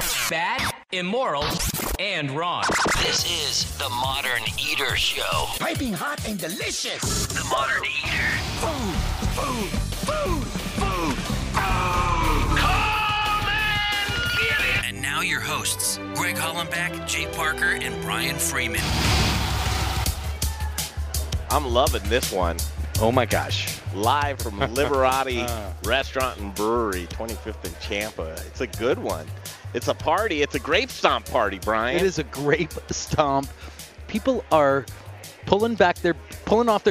Fat, immoral, and wrong. This is The Modern Eater Show. Piping hot and delicious. The Modern Eater. Food, food, food, food, food. Come and get it. And now your hosts, Greg Hollenbeck, Jay Parker, and Brian Freeman. I'm loving this one. Oh my gosh. Live from Liberati Restaurant and Brewery, 25th and Champa. It's a good one. It's a party. It's a grape stomp party, Brian. It is a grape stomp. People are pulling off their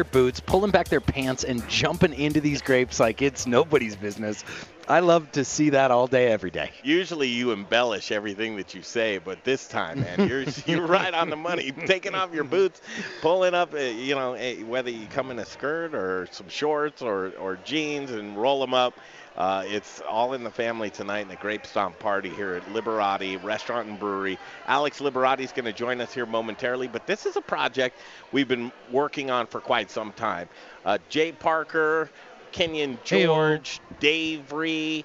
boots, pulling back their pants, and jumping into these grapes like it's nobody's business. I love to see that all day, every day. Usually you embellish everything that you say, but this time, man, you're right on the money. Taking off your boots, pulling up, whether you come in a skirt or some shorts or jeans and roll them up. It's all in the family tonight in the Grape Stomp Party here at Liberati Restaurant and Brewery. Alex Liberati is going to join us here momentarily, but this is a project we've been working on for quite some time. Jay Parker, Kenyon George, Dave Rhee,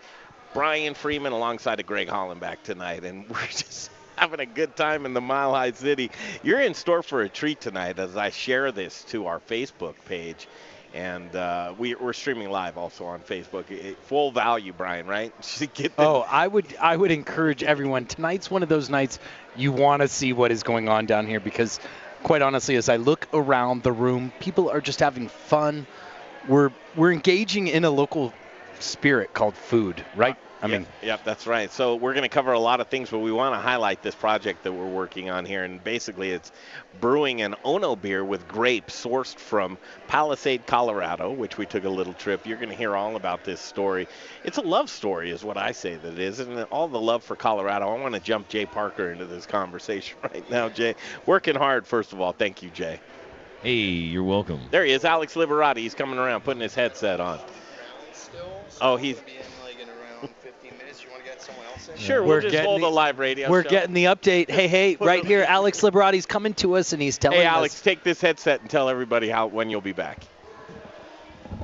Brian Freeman, alongside of Greg Hollenbeck tonight, and we're just having a good time in the Mile High City. You're in store for a treat tonight as I share this to our Facebook page, and we're streaming live also on Facebook. Full value, Brian, right? I would encourage everyone. Tonight's one of those nights you want to see what is going on down here because, quite honestly, as I look around the room, people are just having fun. We're engaging in a local spirit called food, right? Yep, that's right. So we're going to cover a lot of things, but we want to highlight this project that we're working on here. And basically, it's brewing an Ono beer with grapes sourced from Palisade, Colorado, which we took a little trip. You're going to hear all about this story. It's a love story is what I say that it is. And all the love for Colorado. I want to jump Jay Parker into this conversation right now, Jay. Working hard, first of all. Thank you, Jay. Hey, you're welcome. There he is, Alex Liberati. He's coming around, putting his headset on. He's going to be in around 15 minutes. You want to get someone else in? Sure, we'll just hold a live radio. We're getting the update. Hey, right here, Alex Liberati's coming to us, and he's telling us. Hey, Alex, take this headset and tell everybody when you'll be back.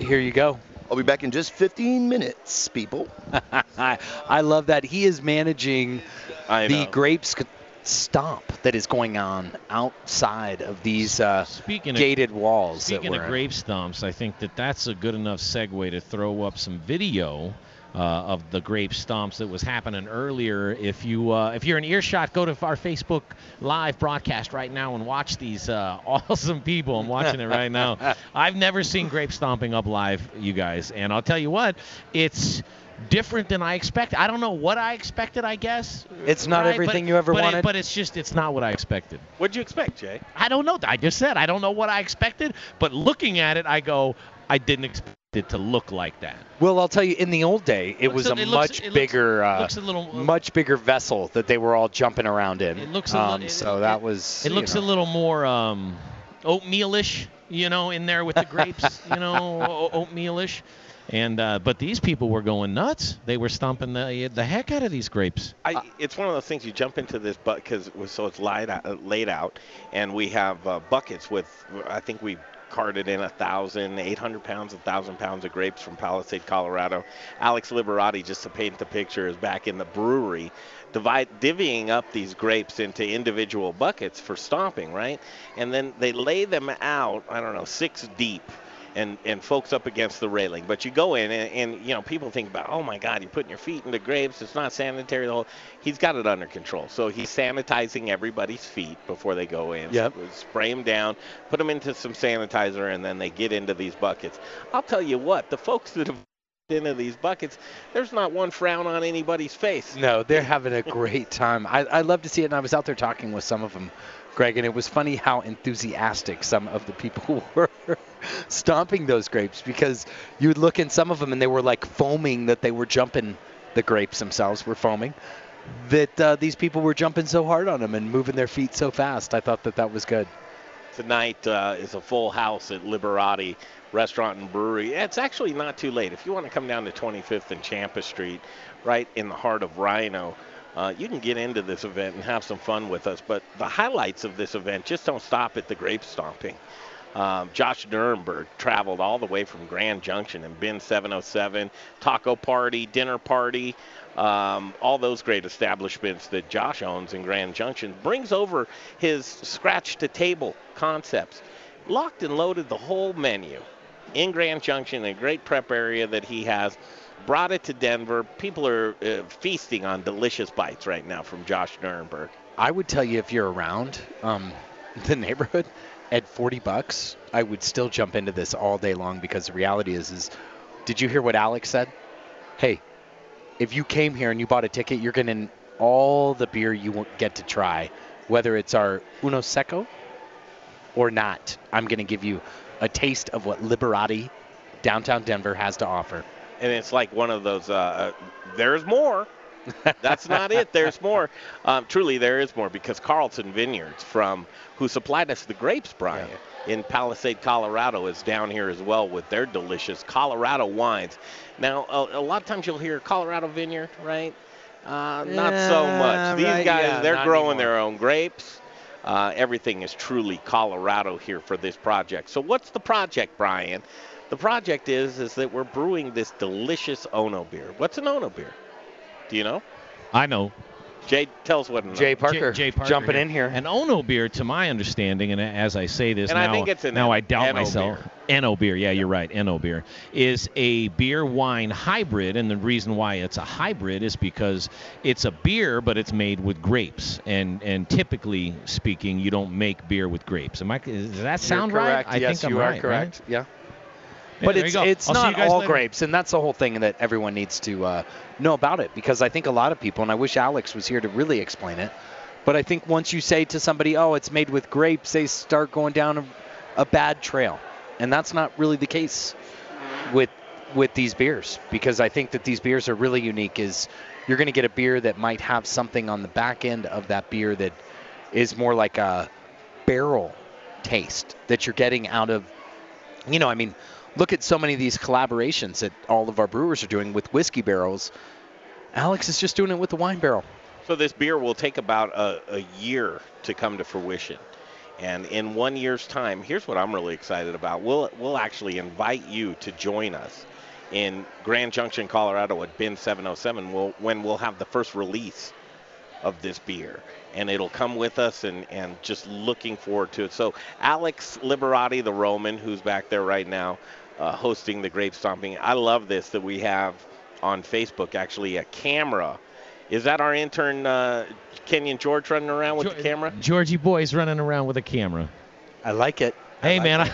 Here you go. I'll be back in just 15 minutes, people. I love that. He is managing the grapes stomp that is going on outside of these gated walls. Speaking of grape stomps, I think that's a good enough segue to throw up some video of the grape stomps that was happening earlier. If you're in earshot, go to our Facebook live broadcast right now and watch these awesome people. I'm watching it right now. I've never seen grape stomping up live, you guys, and I'll tell you what, it's different than I expected. I don't know what I expected, I guess. It's not everything you ever wanted. But it's not what I expected. What'd you expect, Jay? I don't know. I just said I don't know what I expected, but looking at it, I go, I didn't expect it to look like that. Well, I'll tell you, in the old day, it was a much bigger vessel that they were all jumping around in. It looks a little more oatmeal-ish, in there with the grapes, oatmeal-ish. And but these people were going nuts. They were stomping the heck out of these grapes. It's one of those things you jump into this bucket because it's laid out, and we have buckets with I think we carted in 1,000 pounds of grapes from Palisade, Colorado. Alex Liberati, just to paint the picture, is back in the brewery, divvying up these grapes into individual buckets for stomping, right? And then they lay them out. I don't know, 6 deep. And folks up against the railing. But you go in, and people think about, oh, my God, you're putting your feet into grapes. It's not sanitary. He's got it under control. So he's sanitizing everybody's feet before they go in. Yep. Spray them down, put them into some sanitizer, and then they get into these buckets. I'll tell you what, the folks that have into these buckets, there's not one frown on anybody's face. No, they're having a great time. I love to see it, and I was out there talking with some of them, Greg, and it was funny how enthusiastic some of the people were stomping those grapes, because you would look in some of them and they were like foaming that they were jumping. The grapes themselves were foaming that these people were jumping so hard on them and moving their feet so fast. I thought that was good. Tonight is a full house at Liberati Restaurant and Brewery. It's actually not too late. If you want to come down to 25th and Champa Street, right in the heart of Rhino, you can get into this event and have some fun with us. But the highlights of this event just don't stop at the grape stomping. Josh Nuremberg traveled all the way from Grand Junction and Bin 707, Taco Party, Dinner Party, all those great establishments that Josh owns in Grand Junction, brings over his scratch-to-table concepts. Locked and loaded the whole menu in Grand Junction, a great prep area that he has. Brought it to Denver. People are feasting on delicious bites right now from Josh Nuremberg. I would tell you if you're around the neighborhood, at $40, I would still jump into this all day long, because the reality is did you hear what Alex said? Hey, if you came here and you bought a ticket, you're getting all the beer you won't get to try, whether it's our Uno Seco or not. I'm going to give you a taste of what Liberati downtown Denver has to offer. And it's like one of those, there's more. That's not it. There's more. Truly, there is more, because Carlson Vineyards, who supplied us the grapes, Brian, in Palisade, Colorado, is down here as well with their delicious Colorado wines. Now, a lot of times you'll hear Colorado Vineyard, right? Not so much. These guys, they're growing their own grapes. Everything is truly Colorado here for this project. So what's the project, Brian? The project is that we're brewing this delicious Ono beer. What's an Ono beer? Do you know? I know. Jay, tell us what an Ono. Jay Parker jumping in here. An Ono beer, to my understanding, and as I say this, and now I think it's I doubt myself. Ono beer, yeah, you're right. Ono beer is a beer-wine hybrid, and the reason why it's a hybrid is because it's a beer, but it's made with grapes. And typically speaking, you don't make beer with grapes. Does that sound right? Yes, you are correct. Right? Yeah. But it's not all grapes, and that's the whole thing that everyone needs to know about it, because I think a lot of people, and I wish Alex was here to really explain it, but I think once you say to somebody, oh, it's made with grapes, they start going down a bad trail. And that's not really the case with these beers, because I think that these beers are really unique. Is you're going to get a beer that might have something on the back end of that beer that is more like a barrel taste that you're getting out of, look at so many of these collaborations that all of our brewers are doing with whiskey barrels. Alex is just doing it with the wine barrel. So this beer will take about a year to come to fruition. And in 1 year's time, here's what I'm really excited about. We'll actually invite you to join us in Grand Junction, Colorado at Bin 707 when we'll have the first release of this beer. And it'll come with us, and just looking forward to it. So Alex Liberati, the Roman, who's back there right now hosting the grape stomping. I love this that we have on Facebook, actually, a camera. Is that our intern, Kenyon George, running around with the camera? Georgie Boy's running around with a camera. I like it. Hey, man,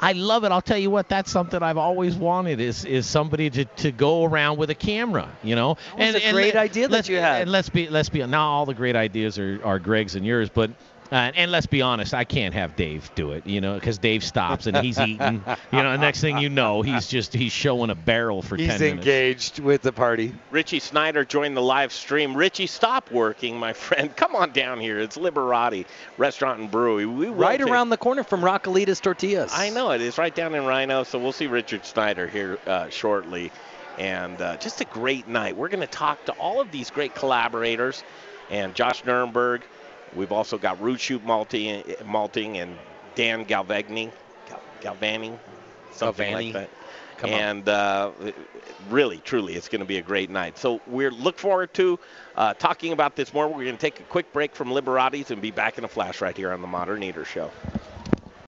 I love it. I'll tell you what, that's something I've always wanted is somebody to go around with a camera, That's a great idea that you had. And let's be now all the great ideas are Greg's and yours, but and let's be honest, I can't have Dave do it, because Dave stops and he's eating, next thing you know, he's showing a barrel for 10 minutes. He's engaged with the party. Richie Snyder joined the live stream. Richie, stop working, my friend. Come on down here. It's Liberati Restaurant and Brewery. Around the corner from Roccalita's Tortillas. I know it is right down in Rhino, so we'll see Richard Snyder here shortly. And just a great night. We're going to talk to all of these great collaborators and Josh Nuremberg. We've also got Root Shoot Malting and Dan Galvagni, something like that. And really, truly, it's going to be a great night. So we look forward to talking about this more. We're going to take a quick break from Liberati's and be back in a flash right here on the Modern Eater Show.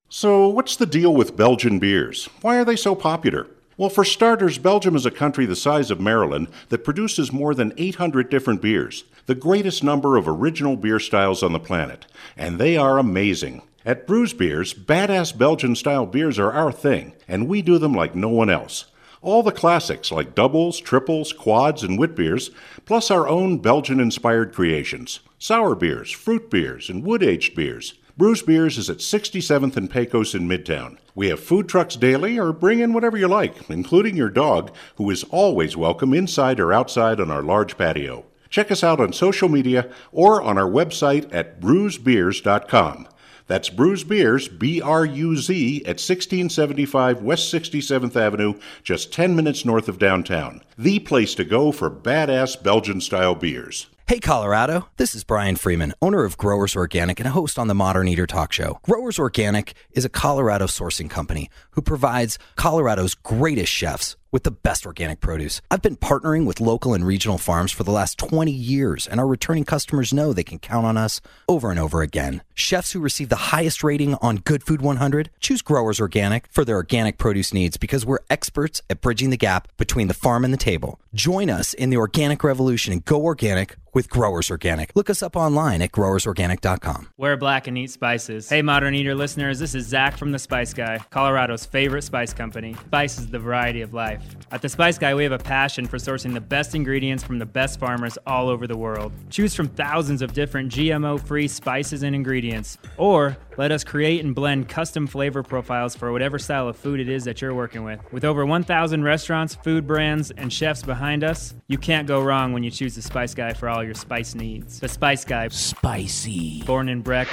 So what's the deal with Belgian beers? Why are they so popular? Well, for starters, Belgium is a country the size of Maryland that produces more than 800 different beers, the greatest number of original beer styles on the planet, and they are amazing. At Bruz Beers, badass Belgian-style beers are our thing, and we do them like no one else. All the classics like doubles, triples, quads, and wit beers, plus our own Belgian-inspired creations, sour beers, fruit beers, and wood-aged beers. Bruz Beers is at 67th and Pecos in Midtown. We have food trucks daily, or bring in whatever you like, including your dog, who is always welcome inside or outside on our large patio. Check us out on social media or on our website at bruzbeers.com. That's Bruz Beers, B-R-U-Z, at 1675 West 67th Avenue, just 10 minutes north of downtown. The place to go for badass Belgian-style beers. Hey Colorado, this is Brian Freeman, owner of Growers Organic and a host on the Modern Eater Talk Show. Growers Organic is a Colorado sourcing company who provides Colorado's greatest chefs with the best organic produce. I've been partnering with local and regional farms for the last 20 years, and our returning customers know they can count on us over and over again. Chefs who receive the highest rating on Good Food 100 choose Growers Organic for their organic produce needs because we're experts at bridging the gap between the farm and the table. Join us in the organic revolution and go organic with Growers Organic. Look us up online at growersorganic.com. Wear black and eat spices. Hey, Modern Eater listeners, this is Zach from The Spice Guy, Colorado's favorite spice company. Spice is the variety of life. At The Spice Guy, we have a passion for sourcing the best ingredients from the best farmers all over the world. Choose from thousands of different GMO-free spices and ingredients, or let us create and blend custom flavor profiles for whatever style of food it is that you're working with. With over 1,000 restaurants, food brands, and chefs behind us, you can't go wrong when you choose The Spice Guy for all your spice needs. The Spice Guy. Spicy. Born in Breck,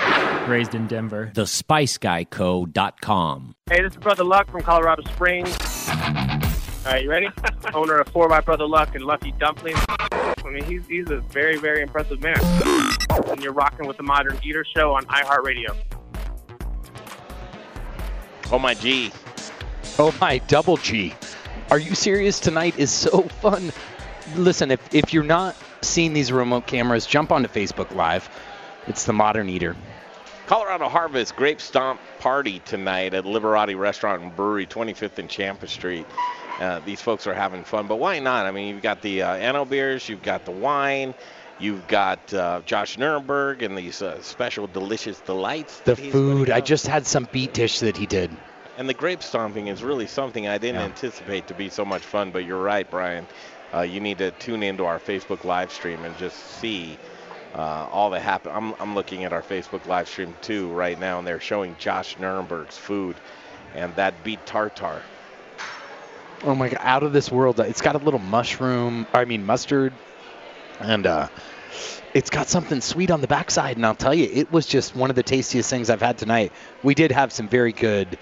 raised in Denver. TheSpiceGuyCo.com. Hey, this is Brother Luck from Colorado Springs. All right, you ready? Owner of 4 by Brother Luck and Lucky Dumplings. I mean, he's a very, very impressive man. And you're rocking with the Modern Eater Show on iHeartRadio. Oh, my G. Oh, my double G. Are You Serious Tonight is so fun. Listen, if you're not seeing these remote cameras, jump onto Facebook Live. It's the Modern Eater. Colorado Harvest Grape Stomp Party tonight at Liberati Restaurant and Brewery, 25th and Champa Street. These folks are having fun, but why not? I mean, you've got the Ono beers, you've got the wine, you've got Josh Nuremberg and these special delicious delights. The food. I just had some beet dish that he did. And the grape stomping is really something I didn't anticipate to be so much fun, but you're right, Brian. You need to tune into our Facebook live stream and just see all that happened. I'm looking at our Facebook live stream, too, right now, and they're showing Josh Nuremberg's food and that beet tartare. Oh, my God. Out of this world. It's got a little mustard, and it's got something sweet on the backside, and I'll tell you, it was just one of the tastiest things I've had tonight. We did have some very good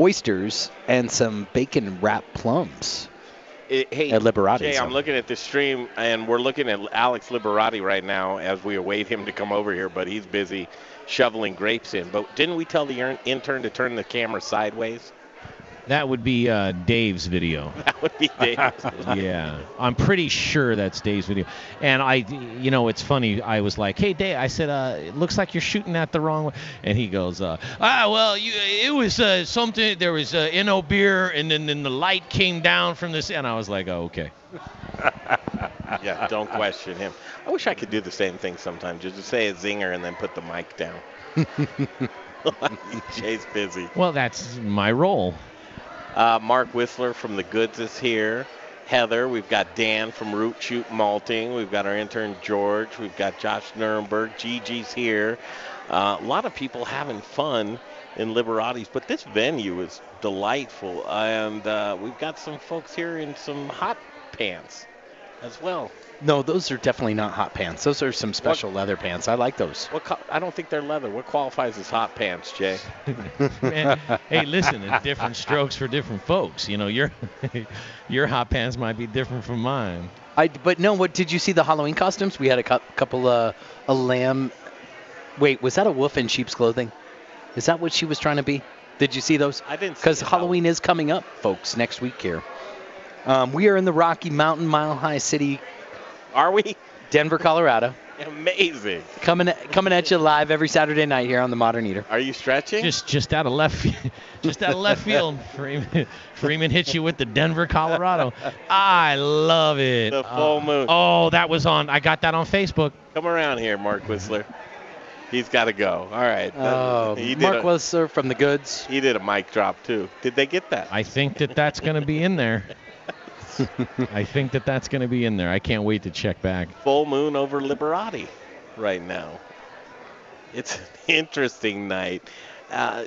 oysters and some bacon-wrapped plums. Hey, Jay, I'm looking at this stream, and we're looking at Alex Liberati right now as we await him to come over here, but he's busy shoveling grapes in. But didn't we tell the intern to turn the camera sideways? That would be Dave's video. That would be Dave's video. Yeah, I'm pretty sure that's Dave's video. And I, you know, it's funny. I was like, hey, Dave, I said, it looks like you're shooting at the wrong way. And he goes, it was something, there was Ono beer, and then the light came down from this. And I was like, oh, okay. Yeah, don't question him. I wish I could do the same thing sometimes, just to say a zinger and then put the mic down. Jay's busy. Well, that's my role. Mark Whistler from The Goods is here. Heather, we've got Dan from Root Shoot Malting. We've got our intern, George. We've got Josh Nuremberg. Gigi's here. A lot of people having fun in Liberati's, but this venue is delightful. And we've got some folks here in some hot pants as well. No, those are definitely not hot pants. Those are some special leather pants. I like those. I don't think they're leather. What qualifies as hot pants, Jay? Man, hey, listen, it's different strokes for different folks. You know, your hot pants might be different from mine. But did you see the Halloween costumes? We had a couple a lamb. Wait, was that a wolf in sheep's clothing? Is that what she was trying to be? Did you see those? I didn't see. Because Halloween is coming up, folks, next week here. We are in the Rocky Mountain Mile High City. Are we? Denver, Colorado. Amazing. Coming at you live every Saturday night here on the Modern Eater. Are you stretching? Just out of left field. Just out of left field. Freeman hits you with the Denver, Colorado. I love it. The full moon. Oh, that was on. I got that on Facebook. Come around here, Mark Whistler. He's got to go. All right. Mark Whistler from The Goods. He did a mic drop too. Did they get that? I think that's going to be in there. I think that's going to be in there. I can't wait to check back. Full moon over Liberati right now. It's an interesting night.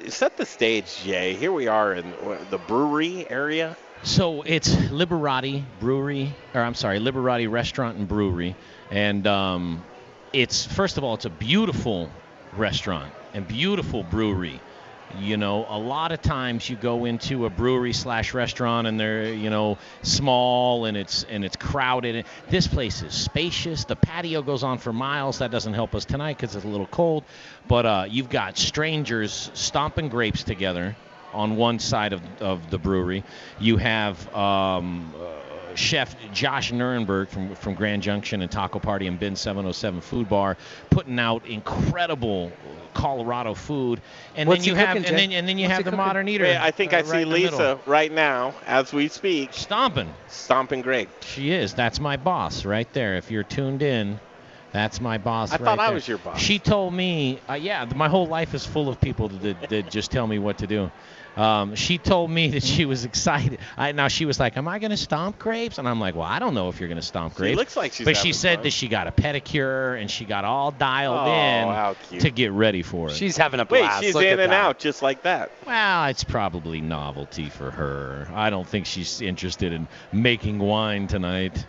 Set the stage, Jay. Here we are in the brewery area. So it's Liberati Restaurant and Brewery. And it's, first of all, it's a beautiful restaurant and beautiful brewery. You know, a lot of times you go into a brewery slash restaurant and they're, you know, small and it's crowded. This place is spacious. The patio goes on for miles. That doesn't help us tonight because it's a little cold. But you've got strangers stomping grapes together on one side of the brewery. You have Chef Josh Nuremberg from Grand Junction and Taco Party and Bin 707 Food Bar putting out incredible Colorado food. And what's then you have cooking, and then you have the modern eater. Wait, I think I see right Lisa right now as we speak. Stomping Greg. She is. That's my boss right there. If you're tuned in, that's my boss. I thought I was your boss. She told me, my whole life is full of people that just tell me what to do. She told me that she was excited. Now she was like, am I going to stomp grapes? And I'm like, well, I don't know if you're going to stomp grapes. It looks like she's But she said fun. That she got a pedicure and she got all dialed in to get ready for it. She's having a blast. Wait, she's out just like that. Well, it's probably novelty for her. I don't think she's interested in making wine tonight.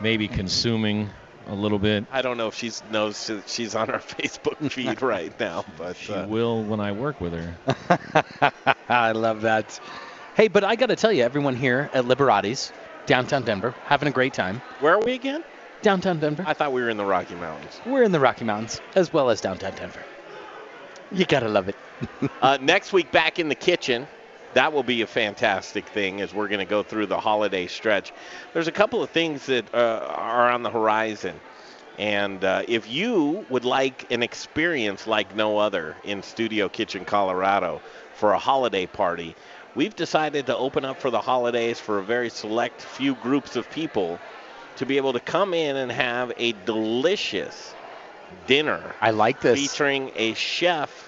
Maybe consuming a little bit. I don't know if she knows she's on our Facebook feed right now, but she will when I work with her. I love that. Hey, but I got to tell you, everyone here at Liberati's, downtown Denver, having a great time. Where are we again? Downtown Denver. I thought we were in the Rocky Mountains. We're in the Rocky Mountains as well as downtown Denver. You got to love it. Next week, back in the kitchen. That will be a fantastic thing as we're going to go through the holiday stretch. There's a couple of things that are on the horizon. And if you would like an experience like no other in Studio Kitchen Colorado for a holiday party, we've decided to open up for the holidays for a very select few groups of people to be able to come in and have a delicious dinner. I like this. Featuring a chef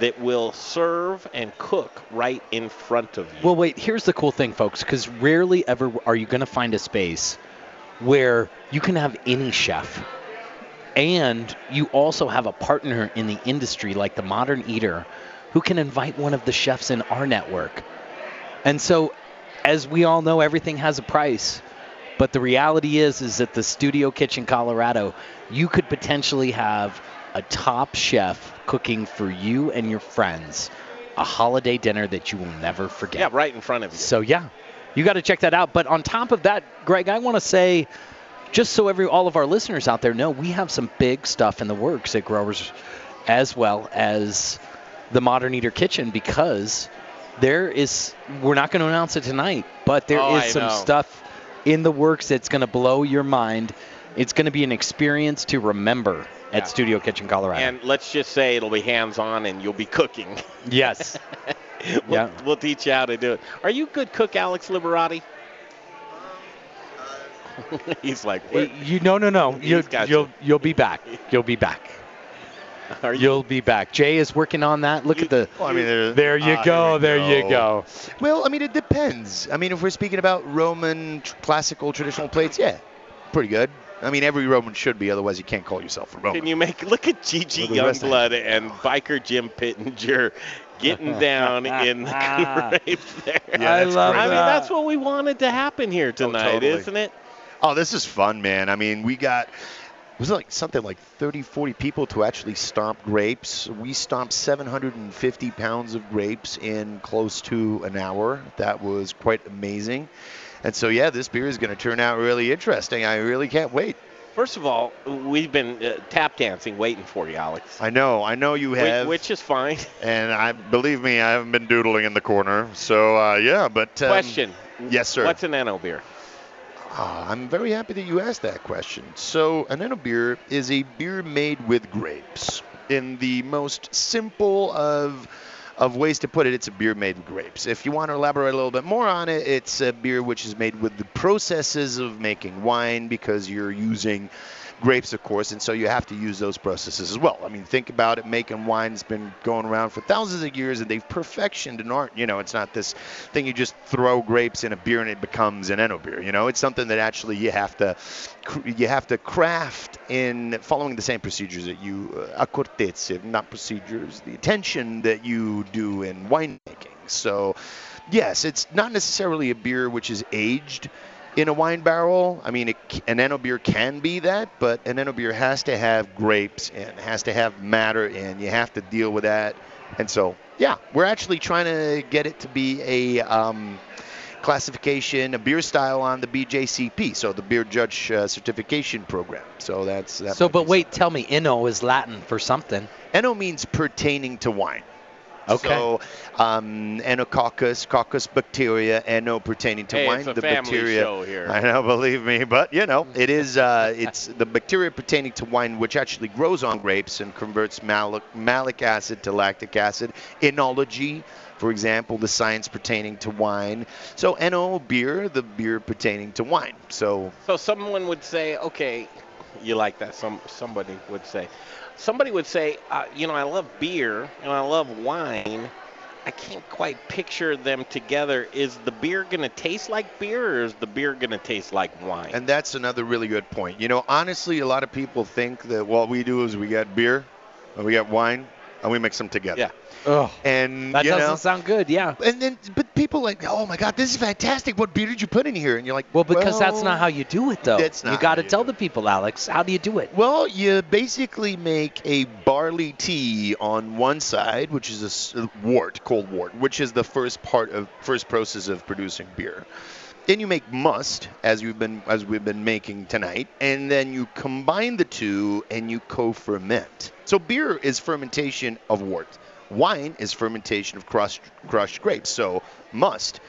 that will serve and cook right in front of you. Well, wait, here's the cool thing, folks, because rarely ever are you going to find a space where you can have any chef and you also have a partner in the industry like the Modern Eater who can invite one of the chefs in our network. And so, as we all know, everything has a price, but the reality is that the Studio Kitchen Colorado, you could potentially have a top chef cooking for you and your friends a holiday dinner that you will never forget. Yeah, right in front of you. So, yeah, you got to check that out. But on top of that, Greg, I want to say, just so all of our listeners out there know, we have some big stuff in the works at Growers as well as the Modern Eater Kitchen because we're not going to announce it tonight, but there is some stuff in the works that's going to blow your mind. It's going to be an experience to remember at Studio Kitchen Colorado. And let's just say it'll be hands-on and you'll be cooking. Yes. We'll teach you how to do it. Are you a good cook, Alex Liberati? He's like, what? No. You'll be back. You'll be back. You'll be back. Jay is working on that. Look at the. Well, I mean, there you go. Well, I mean, it depends. I mean, if we're speaking about Roman classical traditional plates, yeah, pretty good. I mean, every Roman should be, otherwise you can't call yourself a Roman. Look at Gigi Youngblood and biker Jim Pittenger getting down in the grapes there. Yeah, that's what we wanted to happen here tonight, isn't it? Oh, this is fun, man. I mean, we got, was it like something like 30, 40 people to actually stomp grapes? We stomped 750 pounds of grapes in close to an hour. That was quite amazing. And so, yeah, this beer is going to turn out really interesting. I really can't wait. First of all, we've been tap dancing waiting for you, Alex. I know you have. Which is fine. And I haven't been doodling in the corner. So, yeah, but. Question. Yes, sir. What's an Ono beer? I'm very happy that you asked that question. So, an Ono beer is a beer made with grapes. In the most simple of ways to put it, it's a beer made with grapes. If you want to elaborate a little bit more on it, it's a beer which is made with the processes of making wine because you're using grapes, of course, and so you have to use those processes as well. I mean, think about it. Making wine has been going around for thousands of years, and they've perfected an art. You know, it's not this thing you just throw grapes in a beer and it becomes an Ono beer. You know, it's something that actually you have to craft in following the same procedures that you accortezze, not procedures, the attention that you do in winemaking. So, yes, it's not necessarily a beer which is aged in a wine barrel. I mean, an Ono beer can be that, but an Ono beer has to have grapes and has to have matter, and you have to deal with that And so, yeah, we're actually trying to get it to be a classification, a beer style on the BJCP, so the Beer Judge Certification Program. So that's that. So, but wait, something. Tell me, Eno is Latin for something. Eno means pertaining to wine. Okay. So, Enococcus, coccus bacteria, Eno pertaining to wine. It's a family bacteria, show here. I know, believe me, but you know, it is. It's the bacteria pertaining to wine, which actually grows on grapes and converts malic acid to lactic acid. Enology, for example, the science pertaining to wine. So Eno beer, the beer pertaining to wine. So someone would say, okay, you like that? Somebody would say. Somebody would say, you know, I love beer and I love wine. I can't quite picture them together. Is the beer going to taste like beer, or is the beer going to taste like wine? And that's another really good point. You know, honestly, a lot of people think that what we do is we got beer and we got wine and we mix them together. Yeah. Oh, and that doesn't sound good, yeah. And then, but people like, oh my God, this is fantastic. What beer did you put in here? And you're like, well, because that's not how you do it, though. That's not. You got to tell the people, Alex, how do you do it? Well, you basically make a barley tea on one side, which is a wort, cold wort, which is the first process of producing beer. Then you make must, as we've been making tonight, and then you combine the two and you co-ferment. So beer is fermentation of wort. Wine is fermentation of crushed grapes, so must.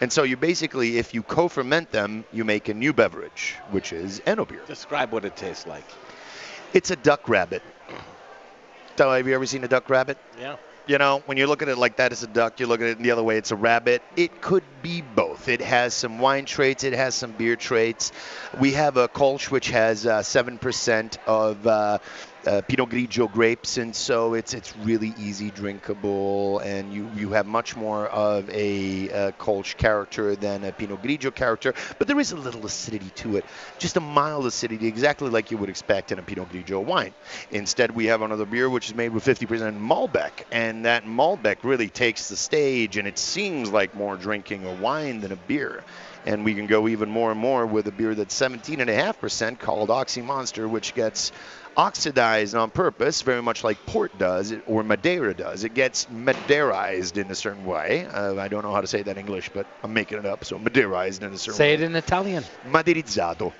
And so you basically, if you co-ferment them, you make a new beverage, which is Eno beer. Describe what it tastes like. It's a duck rabbit. So have you ever seen a duck rabbit? Yeah. You know, when you look at it like that, it's a duck. You look at it the other way, it's a rabbit. It could be both. It has some wine traits. It has some beer traits. We have a Kolsch, which has 7% of Pinot Grigio grapes, and so it's really easy drinkable, and you have much more of a Kolsch character than a Pinot Grigio character, but there is a little acidity to it, just a mild acidity, exactly like you would expect in a Pinot Grigio wine. Instead, we have another beer which is made with 50% Malbec, and that Malbec really takes the stage, and it seems like more drinking a wine than a beer. And we can go even more and more with a beer that's 17.5% called Oxy Monster, which gets oxidized on purpose, very much like Port does or Madeira does. It gets Madeirized in a certain way. I don't know how to say that in English, but I'm making it up. So Madeirized in a certain way. Say it in Italian. Madeirizzato.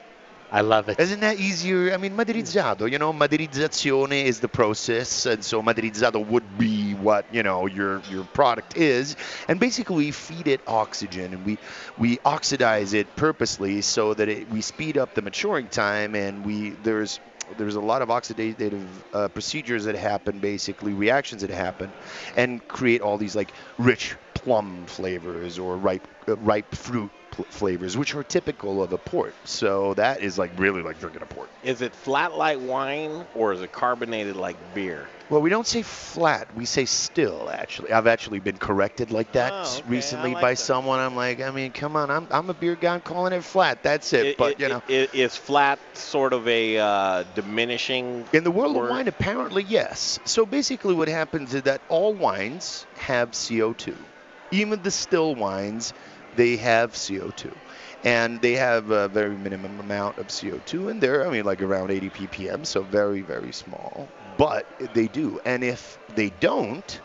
I love it. Isn't that easier? I mean, Madeirizzato, you know, Madeirizzazione is the process. And so Madeirizzato would be what, you know, your product is. And basically we feed it oxygen and we oxidize it purposely so that we speed up the maturing time. And there's a lot of oxidative procedures that happen, basically reactions that happen, and create all these like rich plum flavors or ripe fruit flavors, which are typical of a port. So that is like really like drinking a port. Is it flat like wine, or is it carbonated like beer? Well, we don't say flat. We say still, actually. I've actually been corrected like that recently by someone. I'm like, I mean, come on. I'm a beer guy. I'm calling it flat. That's it. Is flat sort of a diminishing word? In the world of wine, apparently, yes. So basically what happens is that all wines have CO2. Even the still wines, they have CO2. And they have a very minimum amount of CO2 in there. I mean, like around 80 ppm, so very, very small. But they do. And if they don't,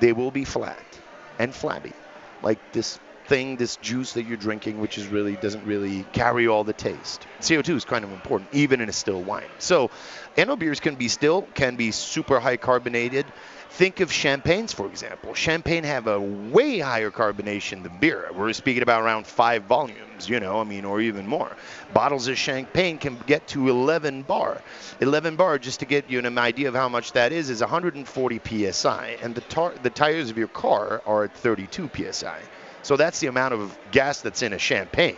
they will be flat and flabby. Like this juice that you're drinking, which is really doesn't really carry all the taste. CO2 is kind of important, even in a still wine. So Eno beers can be still, can be super high carbonated. Think of champagnes, for example. Champagne have a way higher carbonation than beer. We're speaking about around 5 volumes, you know, I mean, or even more. Bottles of champagne can get to 11 bar. 11 bar, just to get you an idea of how much that is 140 PSI. And the tires of your car are at 32 PSI. So that's the amount of gas that's in a champagne.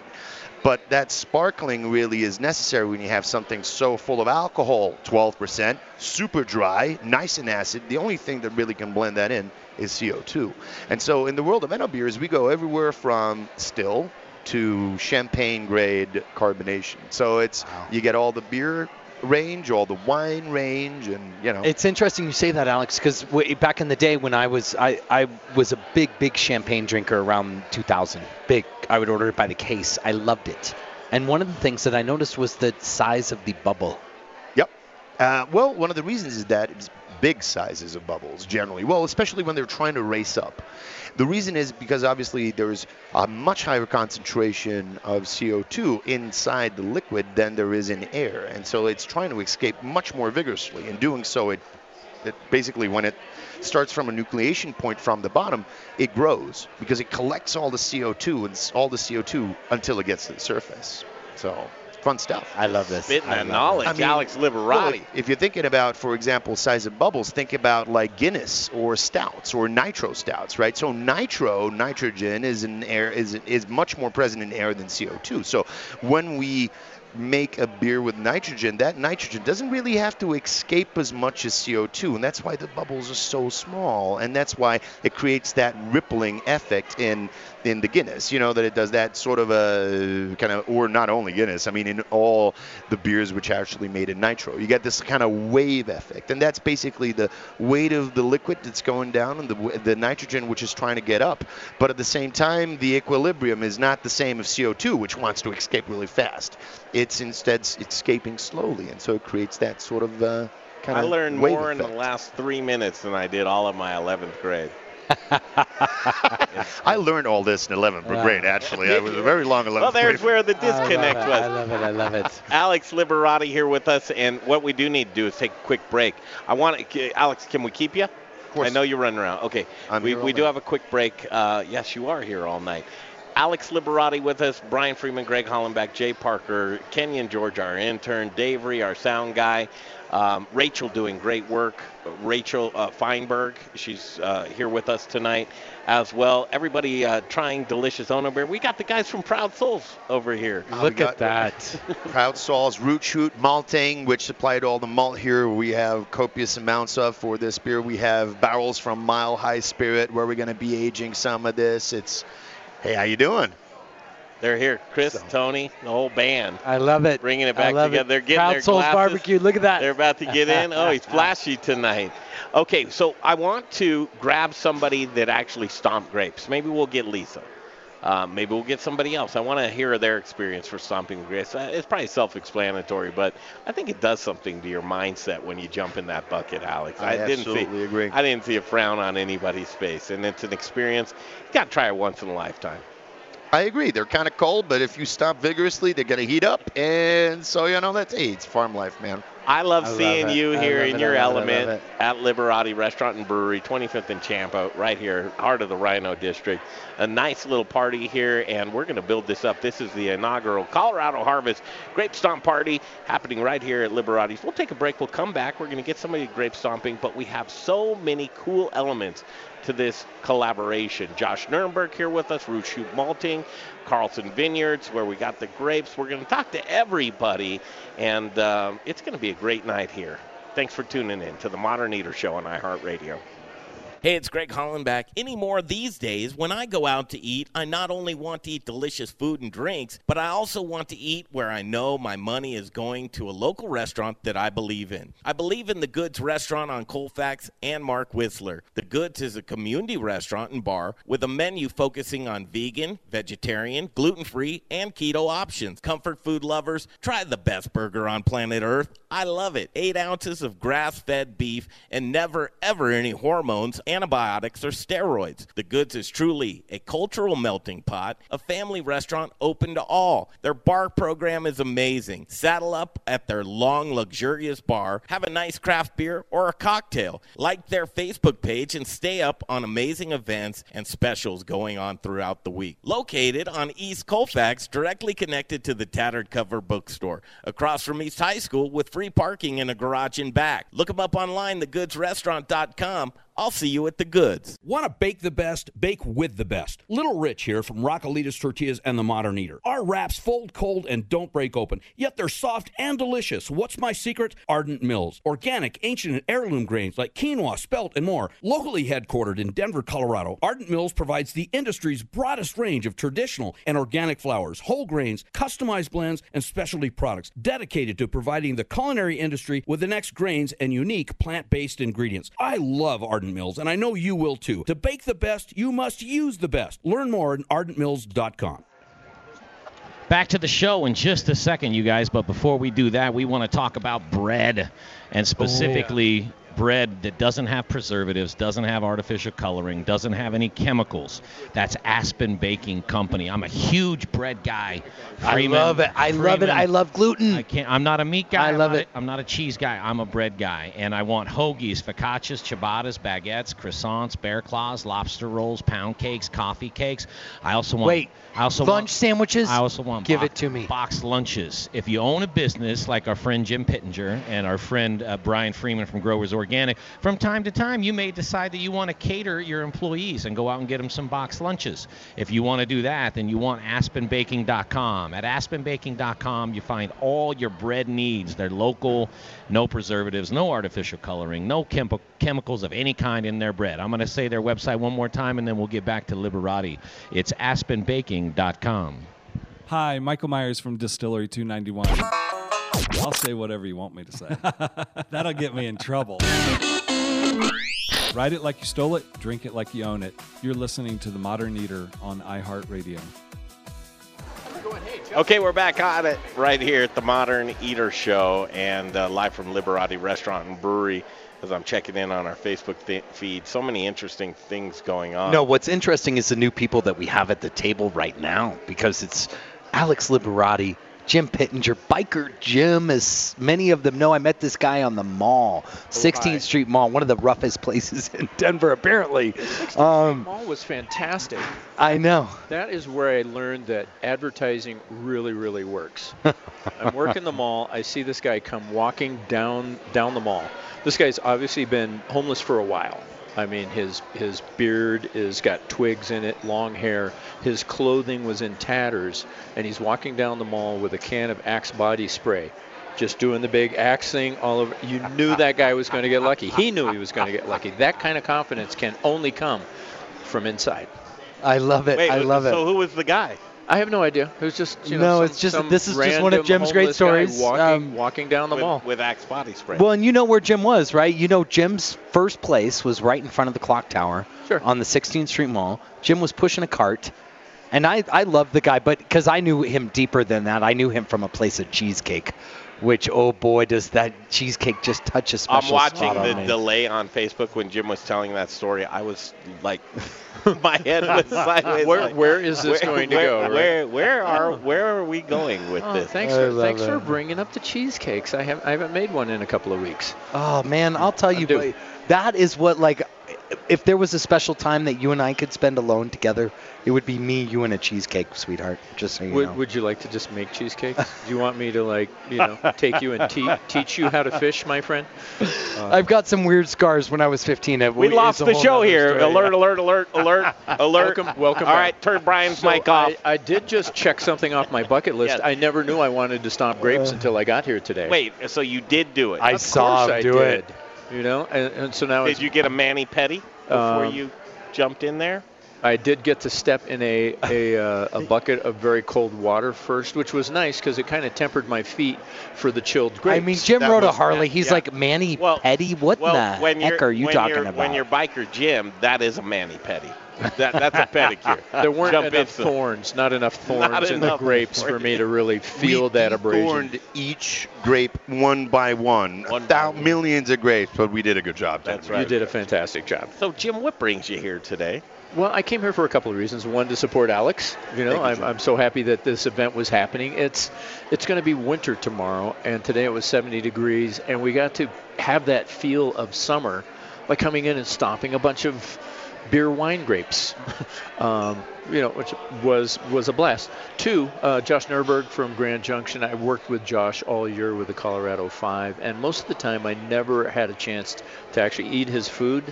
But that sparkling really is necessary when you have something so full of alcohol, 12%, super dry, nice and acid. The only thing that really can blend that in is CO2. And so in the world of Eno beers, we go everywhere from still to champagne grade carbonation. So it's You get all the beer range, all the wine range, and you know. It's interesting you say that, Alex, because back in the day when I was a big champagne drinker around 2000. Big. I would order it by the case. I loved it. And one of the things that I noticed was the size of the bubble. Yep. Well, one of the reasons is that big sizes of bubbles generally. Well, especially when they're trying to race up. The reason is because obviously there's a much higher concentration of CO2 inside the liquid than there is in air. And so it's trying to escape much more vigorously. In doing so, it basically, when it starts from a nucleation point from the bottom, it grows because it collects all the CO2 and all the CO2 until it gets to the surface. So fun stuff. I love this. Spitting that knowledge. I mean, Alex Liberati. Well, if you're thinking about, for example, size of bubbles, think about like Guinness or stouts or nitro stouts, right? So nitrogen is in air, is much more present in air than CO2. So when we make a beer with nitrogen, that nitrogen doesn't really have to escape as much as CO2, and that's why the bubbles are so small, and that's why it creates that rippling effect in the Guinness, you know, that it does that sort of a kind of, or not only Guinness, I mean in all the beers which are actually made in nitro, you get this kind of wave effect, and that's basically the weight of the liquid that's going down and the nitrogen which is trying to get up, but at the same time the equilibrium is not the same as CO2, which wants to escape really fast. It's instead escaping slowly, and so it creates that sort of kind of I learned wave more effect. In the last 3 minutes than I did all of my 11th grade. I learned all this in 11th grade, actually. It was a very long 11th grade. Well, there's where the disconnect was. I love it. Alex Liberati here with us, and what we do need to do is take a quick break. Alex, can we keep you? Of course. I know you're running around. Okay. We do have a quick break. Yes, you are here all night. Alex Liberati with us, Brian Freeman, Greg Hollenbeck, Jay Parker, Kenyon George, our intern, Dave Rhee, our sound guy, Rachel doing great work, Rachel Feinberg, she's here with us tonight as well. Everybody trying delicious Ono beer. We got the guys from Proud Souls over here. Look at that. Proud Souls, Root Shoot Malting, which supplied all the malt here. We have copious amounts of for this beer. We have barrels from Mile High Spirit where we're going to be aging some of this. Hey, how you doing? They're here. Chris, Tony, the whole band. I love it. Bringing it back together. They're getting Proud their Souls glasses. Barbecue. Look at that. They're about to get in. Oh, he's flashy tonight. Okay, so I want to grab somebody that actually stomped grapes. Maybe we'll get Lisa. Maybe we'll get somebody else. I want to hear their experience for stomping grapes. It's probably self-explanatory, but I think it does something to your mindset when you jump in that bucket, Alex. I absolutely agree. I didn't see a frown on anybody's face, and it's an experience. You got to try it once in a lifetime. I agree. They're kind of cold, but if you stomp vigorously, they're going to heat up, and so, you know, it's farm life, man. I love seeing you here in your element at Liberati Restaurant and Brewery, 25th and Champa, right here, heart of the Rhino District. A nice little party here, and we're going to build this up. This is the inaugural Colorado Harvest Grape Stomp Party happening right here at Liberati's. We'll take a break. We'll come back. We're going to get somebody grape stomping, but we have so many cool elements to this collaboration. Josh Nuremberg here with us, Root Shoot Malting, Carlson Vineyards, where we got the grapes. We're going to talk to everybody, and it's going to be a great night here. Thanks for tuning in to the Modern Eater Show on iHeartRadio. Hey, it's Greg Hollenbeck. Anymore these days, when I go out to eat, I not only want to eat delicious food and drinks, but I also want to eat where I know my money is going to a local restaurant that I believe in. I believe in The Goods restaurant on Colfax and Mark Whistler. The Goods is a community restaurant and bar with a menu focusing on vegan, vegetarian, gluten-free, and keto options. Comfort food lovers, try the best burger on planet Earth. I love it. 8 ounces of grass-fed beef and never, ever any hormones, antibiotics, or steroids. The Goods is truly a cultural melting pot, a family restaurant open to all. Their bar program is amazing. Saddle up at their long, luxurious bar, have a nice craft beer or a cocktail. Like their Facebook page and stay up on amazing events and specials going on throughout the week. Located on East Colfax, directly connected to the Tattered Cover bookstore, across from East High School with free parking and a garage in back. Look them up online, thegoodsrestaurant.com. I'll see you at The Goods. Want to bake the best? Bake with the best. Little Rich here from Roccalita's Tortillas and the Modern Eater. Our wraps fold cold and don't break open, yet they're soft and delicious. What's my secret? Ardent Mills. Organic, ancient, and heirloom grains like quinoa, spelt, and more. Locally headquartered in Denver, Colorado, Ardent Mills provides the industry's broadest range of traditional and organic flours, whole grains, customized blends, and specialty products dedicated to providing the culinary industry with the next grains and unique plant-based ingredients. I love Ardent Mills, and I know you will too. To bake the best, you must use the best. Learn more at ardentmills.com. Back to the show in just a second, you guys, but before we do that, we want to talk about bread, and specifically bread that doesn't have preservatives, doesn't have artificial coloring, doesn't have any chemicals. That's Aspen Baking Company. I'm a huge bread guy. Freeman, I love it. I love it. I love gluten. I'm not a meat guy. I love it. I'm not a cheese guy. I'm a bread guy. And I want hoagies, focaccias, ciabattas, baguettes, croissants, bear claws, lobster rolls, pound cakes, coffee cakes. I also want... Wait. lunch sandwiches? I also want... Box lunches. If you own a business like our friend Jim Pittenger and our friend Brian Freeman from Growers Organic, from time to time you may decide that you want to cater your employees and go out and get them some box lunches. If you want to do that, then you want aspenbaking.com. At aspenbaking.com, you find all your bread needs. They're local, no preservatives, no artificial coloring, no chemicals of any kind in their bread. I'm going to say their website one more time, and then we'll get back to Liberati. It's aspenbaking.com. Hi, Michael Myers from Distillery 291. I'll say whatever you want me to say. That'll get me in trouble. Write it like you stole it. Drink it like you own it. You're listening to The Modern Eater on iHeartRadio. Okay, we're back on it right here at The Modern Eater Show and live from Liberati Restaurant and Brewery. As I'm checking in on our Facebook feed, so many interesting things going on. No, what's interesting is the new people that we have at the table right now, because it's Alex Liberati, Jim Pittenger, Biker Jim, as many of them know. I met this guy on the mall, 16th Street Mall, one of the roughest places in Denver, apparently. 16th Street Mall was fantastic. I know. That is where I learned that advertising really, really works. I'm working the mall. I see this guy come walking down the mall. This guy's obviously been homeless for a while. I mean, his beard is got twigs in it, long hair. His clothing was in tatters, and he's walking down the mall with a can of Axe body spray, just doing the big Axe thing all over. You knew that guy was going to get lucky. He knew he was going to get lucky. That kind of confidence can only come from inside. I love it. Wait, I love it. So who was the guy? I have no idea. It was just, this is just one of Jim's great stories. Walking down the mall. With Axe body spray. Well, and you know where Jim was, right? You know, Jim's first place was right in front of the clock tower on the 16th Street Mall. Jim was pushing a cart. And I loved the guy, but because I knew him deeper than that. I knew him from a place of cheesecake, which, oh boy, does that cheesecake just touch a special spot on me. I'm watching the delay on Facebook when Jim was telling that story. I was like... My head was sideways. Where is this going to go? Right? Where are we going with this? Thanks for bringing up the cheesecakes. I haven't made one in a couple of weeks. Oh man, I'll tell you, that is what, like, if there was a special time that you and I could spend alone together, it would be me, you, and a cheesecake, sweetheart. Just so you know. Would you like to just make cheesecakes? Do you want me to, like, take you and teach you how to fish, my friend? I've got some weird scars when I was 15. We lost the show here. Story. Alert. Welcome. All right, turn Brian's mic off. I did just check something off my bucket list. Yes. I never knew I wanted to stomp grapes until I got here today. Wait, so you did do it? I saw him do it. You know, and so now. Did you get a mani-pedi before you jumped in there? I did get to step in a bucket of very cold water first, which was nice because it kind of tempered my feet for the chilled grapes. I mean, Jim rode a Harley. He's like, mani-pedi? What the heck are you talking about? When you're Biker Jim, that is a mani-pedi. That's a pedicure. There weren't enough thorns in the grapes for me to really feel that abrasion. We thorned each grape one by one. Millions of grapes, but we did a good job. That's right. You did a fantastic job. So, Jim, what brings you here today? Well, I came here for a couple of reasons. One, to support Alex. You know, I'm so happy that this event was happening. It's going to be winter tomorrow, and today it was 70 degrees, and we got to have that feel of summer by coming in and stomping a bunch of beer wine grapes, which was a blast. Two, Josh Nuremberg from Grand Junction. I worked with Josh all year with the Colorado 5, and most of the time I never had a chance to actually eat his food,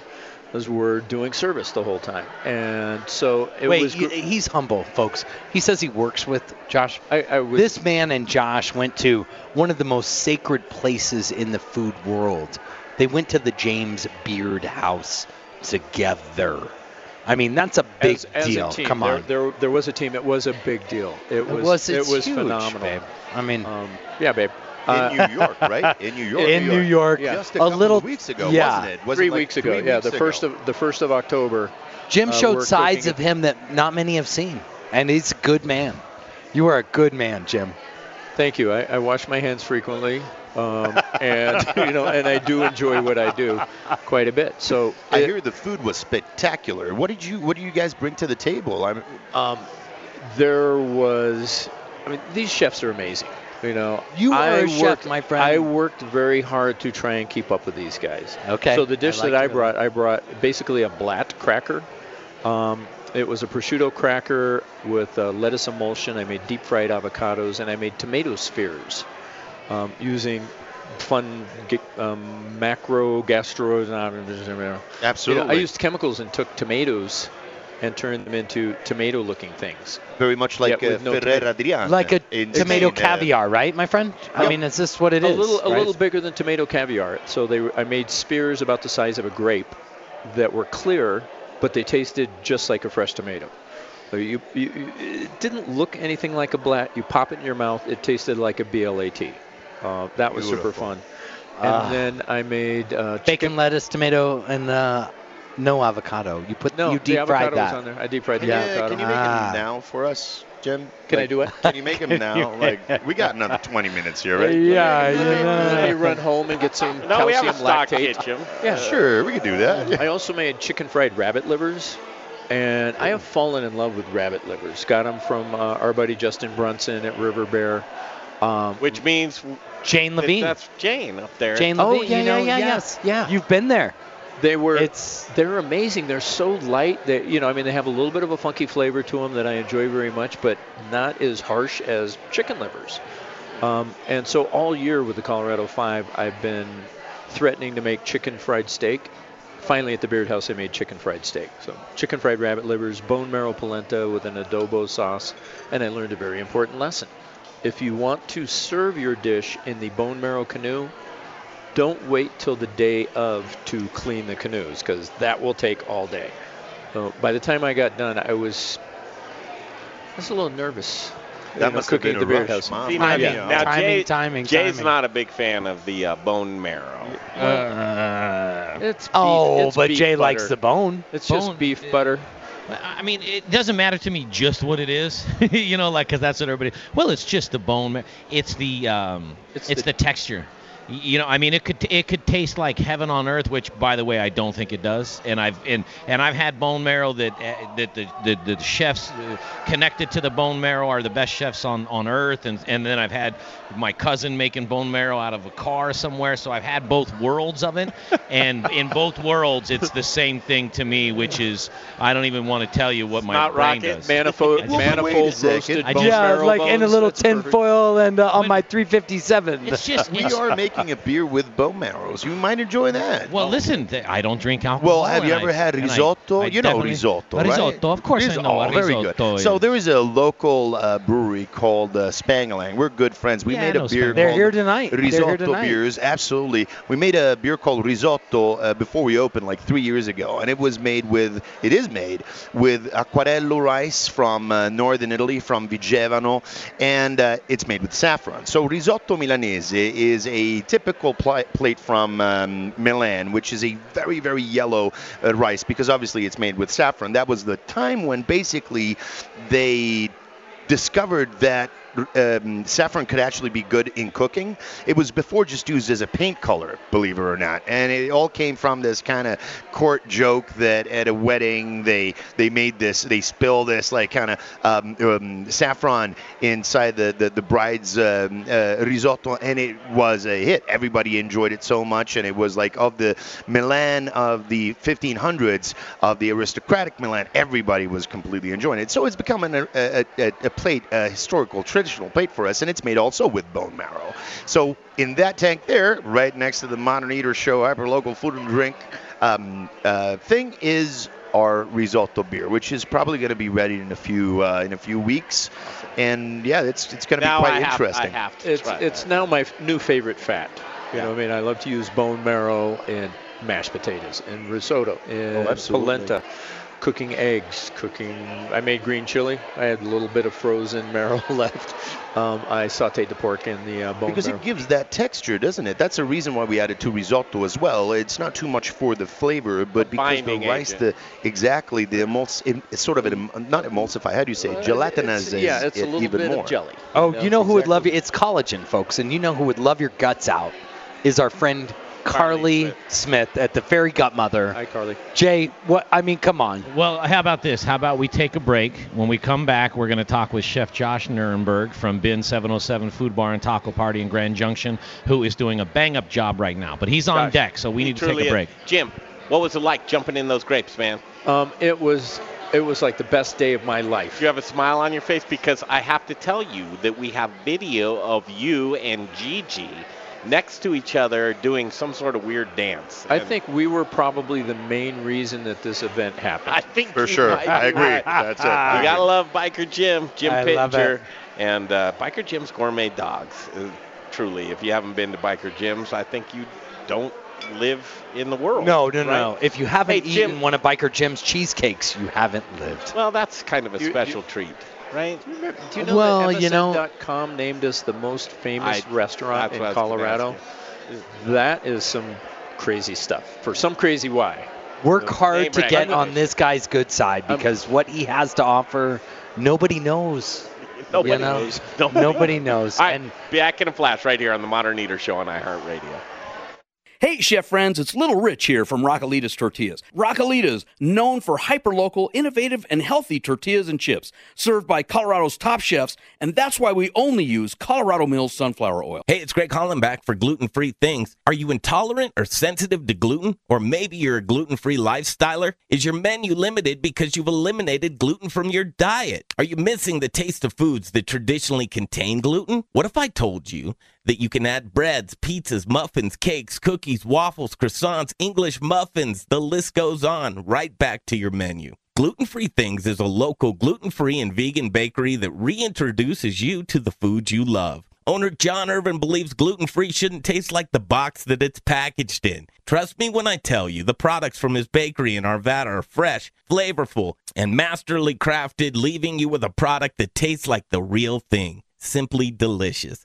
as we're doing service the whole time. And so he's humble, folks. He says he works with Josh. This man and Josh went to one of the most sacred places in the food world. They went to the James Beard House together. I mean, that's a big deal. A team, come on. There was a team. It was a big deal. It was huge, phenomenal. Babe. I mean, yeah, babe. In New York, right? In New York. Yeah. Just a little weeks ago, wasn't it? Three weeks ago, the first of October. Jim showed sides of him that not many have seen, and he's a good man. You are a good man, Jim. Thank you. I wash my hands frequently. And you know, and I do enjoy what I do quite a bit. So I hear the food was spectacular. What do you guys bring to the table? These chefs are amazing. You know, you are a chef, my friend. I worked very hard to try and keep up with these guys. Okay. So the dish that I brought basically a blatt cracker. It was a prosciutto cracker with lettuce emulsion. I made deep-fried avocados, and I made tomato spheres using fun macro gastro. Absolutely. You know, I used chemicals and took tomatoes and turn them into tomato-looking things. Very much like Ferrer Adrián. Like a tomato caviar, right, my friend? I mean, is this what it is? A little bigger than tomato caviar. So I made spears about the size of a grape that were clear, but they tasted just like a fresh tomato. So it didn't look anything like a blat. You pop it in your mouth, it tasted like a BLAT. That was super fun. And then I made... bacon, lettuce, tomato, and... no avocado. You deep fried that. Was on there. I deep fried the avocado. Can you make them now for us, Jim? Can I do it? Can you make them now? We got another 20 minutes here, right? Let me run home and get some calcium lactate. No, we have a stock kit, Jim. Yeah, sure, we could do that. Yeah. I also made chicken fried rabbit livers, and I have fallen in love with rabbit livers. Got them from our buddy Justin Brunson at River Bear. Which means Jane Levine. That's Jane up there. Jane Levine. Oh yeah. You've been there. They're amazing. They're so light. They have a little bit of a funky flavor to them that I enjoy very much, but not as harsh as chicken livers. And so all year with the Colorado 5, I've been threatening to make chicken fried steak. Finally, at the Beard House, I made chicken fried steak. So chicken fried rabbit livers, bone marrow polenta with an adobo sauce, and I learned a very important lesson. If you want to serve your dish in the bone marrow canoe, don't wait till the day of to clean the canoes, because that will take all day. So by the time I got done, I was a little nervous. That must have been a rush. Timing. Jay's not a big fan of the bone marrow. Jay likes the bone. It's just beef butter. I mean, it doesn't matter to me just what it is, because that's what everybody. Well, it's just the bone marrow. It's the it's the texture. It could taste like heaven on earth, which, by the way, I don't think it does. And I've had bone marrow that the chefs connected to the bone marrow are the best chefs on earth. And then I've had my cousin making bone marrow out of a car somewhere. So I've had both worlds of it. And in both worlds, it's the same thing to me, which is I don't even want to tell you what it's my brain rocket, does. Manifold roasted bone marrow bones. In a little tin foil and on my 357. It's just we are making a beer with bone marrows. You might enjoy that. Well, listen, I don't drink alcohol. Well, have you ever had risotto? I know risotto, right? Risotto, of course risotto. I know what risotto very good. Is. So there is a local brewery called Spangelang. We're good friends. We made a beer called Risotto Beers. Absolutely. We made a beer called Risotto before we opened like 3 years ago, and it is made with acquarello rice from northern Italy, from Vigevano, and it's made with saffron. So Risotto Milanese is a typical plate from Milan, which is a very, very yellow rice, because obviously it's made with saffron. That was the time when basically they discovered that saffron could actually be good in cooking. It was before just used as a paint color, believe it or not. And it all came from this kind of court joke that at a wedding they made this, they spill this like kind of saffron inside the bride's risotto, and it was a hit. Everybody enjoyed it so much, and it was like of the Milan of the 1500s, of the aristocratic Milan, everybody was completely enjoying it. So it's become a plate, a historical traditional plate for us, and it's made also with bone marrow. So in that tank there, right next to the Modern Eater Show hyper local food and drink thing, is our risotto beer, which is probably going to be ready in a few weeks. And yeah, it's going to be quite interesting. It's now my new favorite fat. I love to use bone marrow in mashed potatoes and risotto and polenta. cooking eggs, I made green chili. I had a little bit of frozen marrow left. I sauteed the pork in the bone marrow. Because it gives that texture, doesn't it? That's the reason why we added to risotto as well. It's not too much for the flavor, but because the rice, the it's sort of not emulsified, how do you say, gelatinized even more. Yeah, it's a little bit of jelly. Oh, you know who would love you? It's collagen, folks, and you know who would love your guts out is our friend Carly Smith at the Fairy Gut Mother. Hi, Carly. Jay, come on. Well, how about this? How about we take a break? When we come back, we're going to talk with Chef Josh Nuremberg from Bin 707 Food Bar and Taco Party in Grand Junction, who is doing a bang-up job right now. But he's on deck, so we need to take a break. Jim, what was it like jumping in those grapes, man? It was like the best day of my life. You have a smile on your face because I have to tell you that we have video of you and Gigi next to each other doing some sort of weird dance. I think we were probably the main reason that this event happened. I think for sure. I agree. That's it. We gotta love Biker Jim, Jim Pittenger, and Biker Jim's Gourmet Dogs. Truly, if you haven't been to Biker Jim's, I think you don't live in the world. No. If you haven't eaten one of Biker Jim's cheesecakes, you haven't lived. Well, that's kind of a special treat. Right? Do you know that MSN.com named us the most famous restaurant in Colorado? That is some crazy stuff. For some crazy why. Work hard to get on this guy's good side because what he has to offer, nobody knows. Nobody knows. All right, back in a flash right here on the Modern Eater Show on iHeartRadio. Hey, chef friends, it's Little Rich here from Roccalita's Tortillas. Roccalita's, known for hyper-local, innovative, and healthy tortillas and chips, served by Colorado's top chefs, and that's why we only use Colorado Mills sunflower oil. Hey, it's Greg Hollenbeck for Gluten-Free Things. Are you intolerant or sensitive to gluten? Or maybe you're a gluten-free lifestyler? Is your menu limited because you've eliminated gluten from your diet? Are you missing the taste of foods that traditionally contain gluten? What if I told you that you can add breads, pizzas, muffins, cakes, cookies, waffles, croissants, English muffins, the list goes on, right back to your menu. Gluten-Free Things is a local gluten-free and vegan bakery that reintroduces you to the foods you love. Owner John Irvin believes gluten-free shouldn't taste like the box that it's packaged in. Trust me when I tell you, the products from his bakery in Arvada are fresh, flavorful, and masterly crafted, leaving you with a product that tastes like the real thing. Simply delicious.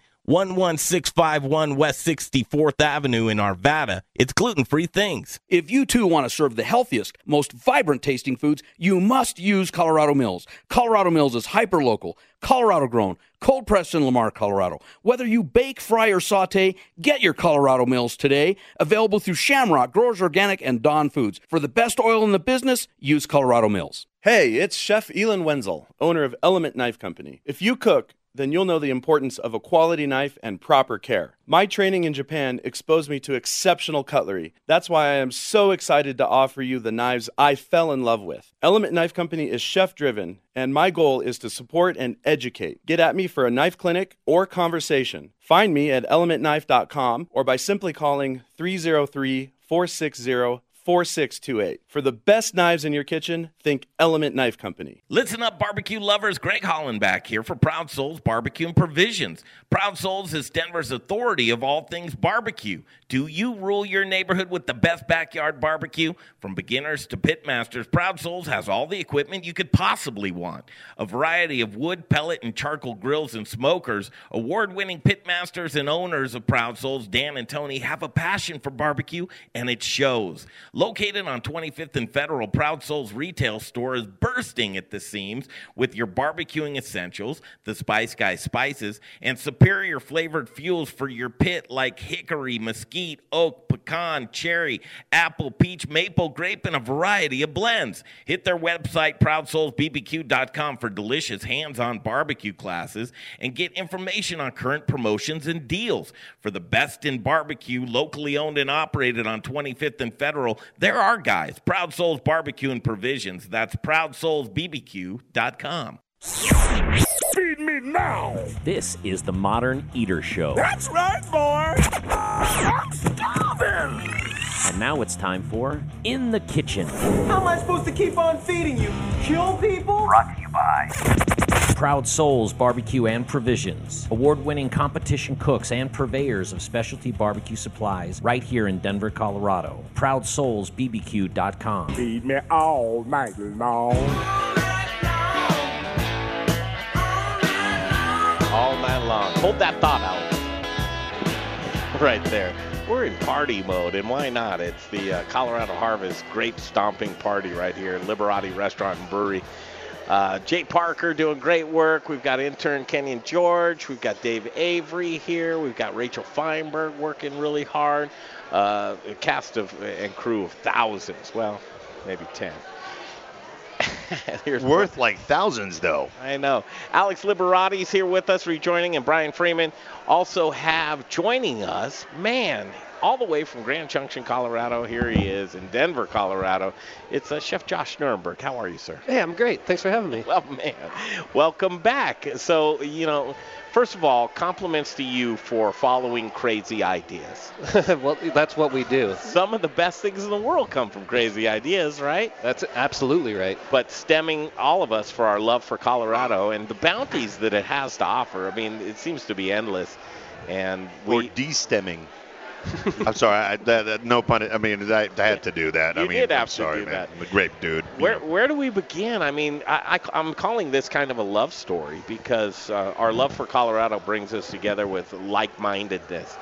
11651 West 64th Avenue in Arvada. It's Gluten-Free Things. If you, too, want to serve the healthiest, most vibrant-tasting foods, you must use Colorado Mills. Colorado Mills is hyper-local, Colorado-grown, cold-pressed in Lamar, Colorado. Whether you bake, fry, or saute, get your Colorado Mills today. Available through Shamrock, Growers Organic, and Dawn Foods. For the best oil in the business, use Colorado Mills. Hey, it's Chef Elon Wenzel, owner of Element Knife Company. If you cook, then you'll know the importance of a quality knife and proper care. My training in Japan exposed me to exceptional cutlery. That's why I am so excited to offer you the knives I fell in love with. Element Knife Company is chef-driven, and my goal is to support and educate. Get at me for a knife clinic or conversation. Find me at elementknife.com or by simply calling 303-460-4628. 4628. For the best knives in your kitchen, think Element Knife Company. Listen up, barbecue lovers. Greg Hollenbeck here for Proud Souls Barbecue and Provisions. Proud Souls is Denver's authority of all things barbecue. Do you rule your neighborhood with the best backyard barbecue? From beginners to pitmasters, Proud Souls has all the equipment you could possibly want. A variety of wood, pellet, and charcoal grills and smokers. Award-winning pitmasters and owners of Proud Souls, Dan and Tony, have a passion for barbecue, and it shows. Located on 25th and Federal, Proud Souls retail store is bursting at the seams with your barbecuing essentials, the Spice Guy spices, and superior flavored fuels for your pit like hickory, mesquite, oak, pecan, cherry, apple, peach, maple, grape, and a variety of blends. Hit their website, ProudSoulsBBQ.com, for delicious hands-on barbecue classes and get information on current promotions and deals. For the best in barbecue, locally owned and operated on 25th and Federal, there are guys. Proud Souls Barbecue and Provisions. That's ProudSoulsBBQ.com. Feed me now. This is the Modern Eater Show. That's right, boy. I'm starving. And now it's time for In the Kitchen. How am I supposed to keep on feeding you? Kill people? Brought to you by Proud Souls Barbecue and Provisions. Award-winning competition cooks and purveyors of specialty barbecue supplies right here in Denver, Colorado. ProudSoulsBBQ.com. Feed me all night long. All night long. Hold that thought out. Right there. We're in party mode, and why not? It's the Colorado Harvest Grape Stomping Party right here, Liberati Restaurant and Brewery. Jay Parker doing great work. We've got intern Kenyon George. We've got Dave Avery here. We've got Rachel Feinberg working really hard. A cast of and crew of thousands. Well, maybe 10. Here's worth like thousands, though. I know. Alex Liberati is here with us, rejoining, and Brian Freeman also have joining us. Man, all the way from Grand Junction, Colorado. Here he is in Denver, Colorado. It's Chef Josh Nuremberg. How are you, sir? Hey, I'm great. Thanks for having me. Well, man, welcome back. So, you know, first of all, compliments to you for following crazy ideas. Well, that's what we do. Some of the best things in the world come from crazy ideas, right? That's absolutely right. But stemming all of us for our love for Colorado and the bounties that it has to offer. I mean, it seems to be endless. And we're de-stemming. I'm sorry. No pun. I mean, I had to do that. I'm sorry, man. I'm a grape dude. Where do we begin? I mean, I'm calling this kind of a love story because our love for Colorado brings us together with like-mindedness.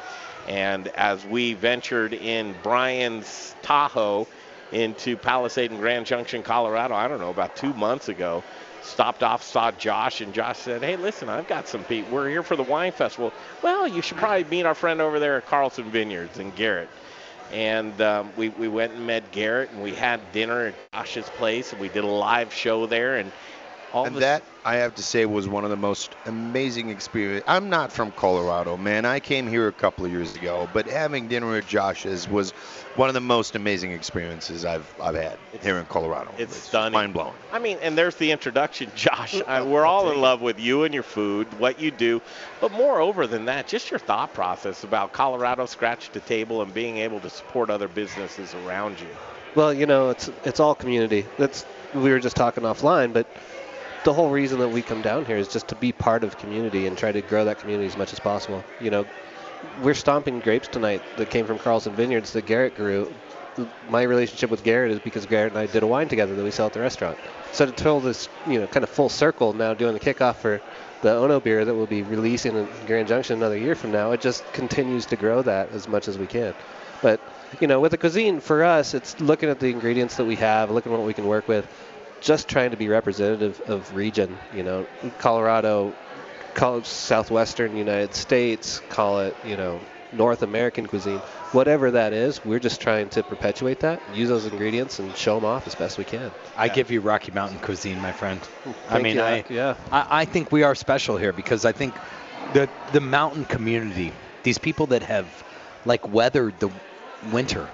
And as we ventured in Brian's Tahoe into Palisade and Grand Junction, Colorado, I don't know, about 2 months ago, stopped off, saw Josh, and Josh said, hey, listen, I've got some people. We're here for the wine festival. Well, you should probably meet our friend over there at Carlson Vineyards in Garrett. And we went and met Garrett, and we had dinner at Josh's place, and we did a live show there. And that, I have to say, was one of the most amazing experiences. I'm not from Colorado, man. I came here a couple of years ago, but having dinner at Josh's was one of the most amazing experiences I've had here in Colorado. It's stunning. Mind-blowing. I mean, and there's the introduction, Josh. We're all in love with you and your food, what you do. But moreover than that, just your thought process about Colorado Scratch to Table and being able to support other businesses around you. Well, you know, it's all community. We were just talking offline, but the whole reason that we come down here is just to be part of community and try to grow that community as much as possible. You know, we're stomping grapes tonight that came from Carlson Vineyards that Garrett grew. My relationship with Garrett is because Garrett and I did a wine together that we sell at the restaurant. So to tell this, you know, kind of full circle now doing the kickoff for the Ono beer that we'll be releasing in Grand Junction another year from now, it just continues to grow that as much as we can. But, you know, with the cuisine, for us, it's looking at the ingredients that we have, looking at what we can work with, just trying to be representative of region, you know, Colorado, call it southwestern United States, call it, you know, North American cuisine, whatever that is, we're just trying to perpetuate that, use those ingredients and show them off as best we can. I give you Rocky Mountain cuisine, my friend. I think we are special here because I think the mountain community, these people that have like weathered the winter,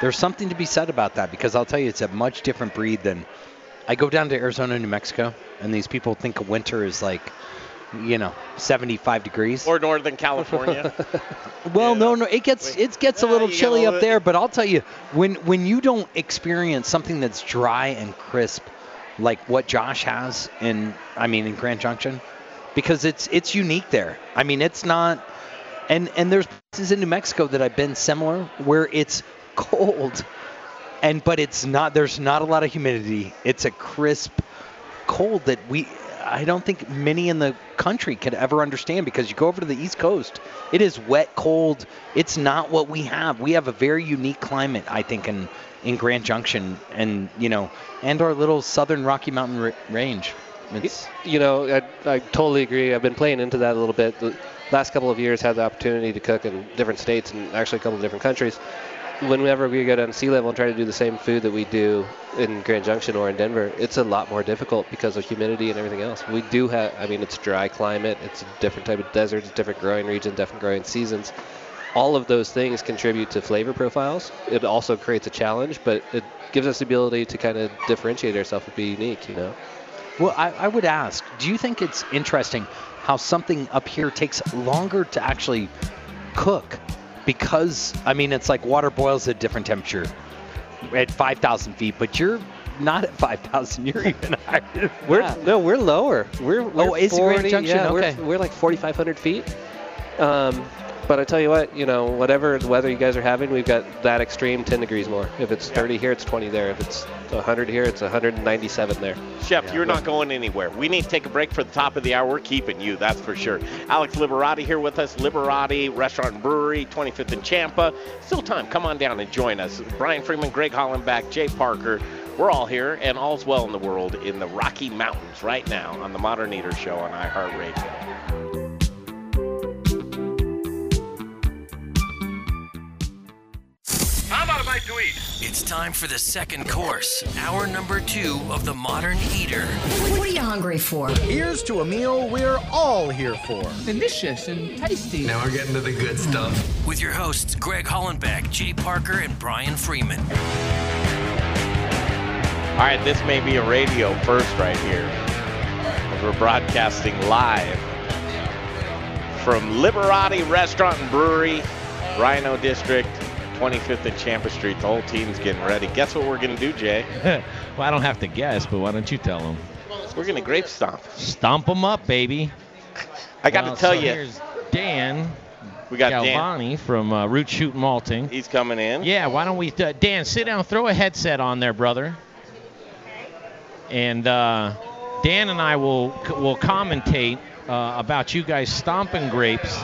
there's something to be said about that because I'll tell you, it's a much different breed than I go down to Arizona, New Mexico, and these people think of winter is like, you know, 75 degrees. Or Northern California. Well, yeah. No, it gets a little chilly up there, but I'll tell you, when you don't experience something that's dry and crisp, like what Josh has in Grand Junction, because it's unique there. I mean, it's not, and there's places in New Mexico that I've been similar where it's cold. But it's not. There's not a lot of humidity. It's a crisp cold that I don't think many in the country could ever understand because you go over to the East Coast, it is wet, cold. It's not what we have. We have a very unique climate, I think, in Grand Junction and you know, and our little Southern Rocky Mountain range. You know, I totally agree. I've been playing into that a little bit. The last couple of years, had the opportunity to cook in different states and actually a couple of different countries. Whenever we go down to sea level and try to do the same food that we do in Grand Junction or in Denver, it's a lot more difficult because of humidity and everything else. We do have, I mean, it's dry climate, it's a different type of desert, it's different growing region, different growing seasons. All of those things contribute to flavor profiles. It also creates a challenge, but it gives us the ability to kind of differentiate ourselves and be unique, you know. Well, I would ask, do you think it's interesting how something up here takes longer to actually cook? Because, I mean, it's like water boils at a different temperature at 5,000 feet, but you're not at 5,000. You're even higher. Yeah. We're lower. We're is it Grand Junction? Yeah, okay. We're like 4,500 feet. But I tell you what, you know, whatever weather you guys are having, we've got that extreme 10 degrees more. If it's 30 here, it's 20 there. If it's 100 here, it's 197 there. Chef, yeah, you're not going anywhere. We need to take a break for the top of the hour. We're keeping you, that's for sure. Alex Liberati here with us. Liberati Restaurant and Brewery, 25th and Champa. Still time. Come on down and join us. Brian Freeman, Greg Hollenbeck, Jay Parker. We're all here, and all's well in the world in the Rocky Mountains right now on the Modern Eater Show on iHeartRadio. I'm out of bite to eat. It's time for the second course, hour number 2 of the Modern Eater. What are you hungry for? Here's to a meal we're all here for. Delicious and tasty. Now we're getting to the good stuff. With your hosts, Greg Hollenbeck, Jay Parker, and Brian Freeman. All right, this may be a radio first right here. We're broadcasting live from Liberati Restaurant and Brewery, Rhino District, 25th and Champa Street. The whole team's getting ready. Guess what we're going to do, Jay? Well, I don't have to guess, but why don't you tell them? We're going to grape stomp. Stomp them up, baby. I got to tell you. Here's Dan. We got Galvagni from Root Shoot Malting. He's coming in. Yeah, why don't we... Dan, sit down. Throw a headset on there, brother. And Dan and I will commentate about you guys stomping grapes.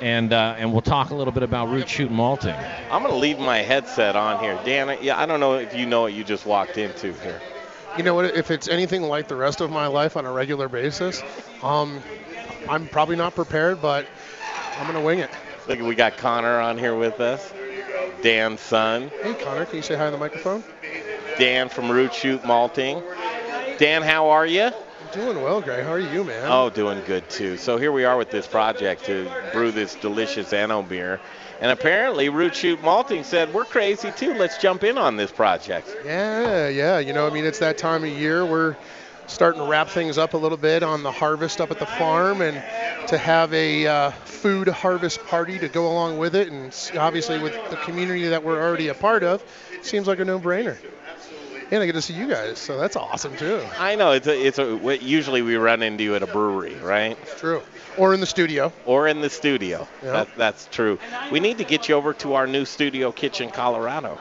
And we'll talk a little bit about Root Shoot Malting. I'm going to leave my headset on here. Dan, I don't know if you know what you just walked into here. You know what? If it's anything like the rest of my life on a regular basis, I'm probably not prepared, but I'm going to wing it. Look, we got Connor on here with us, Dan's son. Hey, Connor, can you say hi on the microphone? Dan from Root Shoot Malting. Dan, how are you? Doing well, Greg. How are you, man? Oh, doing good, too. So here we are with this project to brew this delicious Ono beer. And apparently, Root Shoot Malting said, we're crazy, too. Let's jump in on this project. Yeah. You know, I mean, it's that time of year. We're starting to wrap things up a little bit on the harvest up at the farm, and to have a food harvest party to go along with it. And obviously, with the community that we're already a part of, seems like a no-brainer. And I get to see you guys, so that's awesome too. I know it's usually we run into you at a brewery, right? It's true. Or in the studio. Yep. That's true. We need to get you over to our new Studio Kitchen Colorado.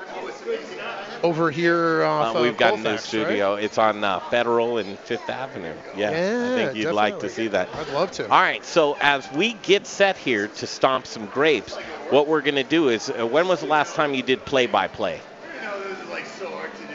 Over here, we've got a new studio. Right? It's on Federal and Fifth Avenue. Yeah, I think you'd like to see that. I'd love to. All right, so as we get set here to stomp some grapes, what we're going to do is, when was the last time you did play-by-play?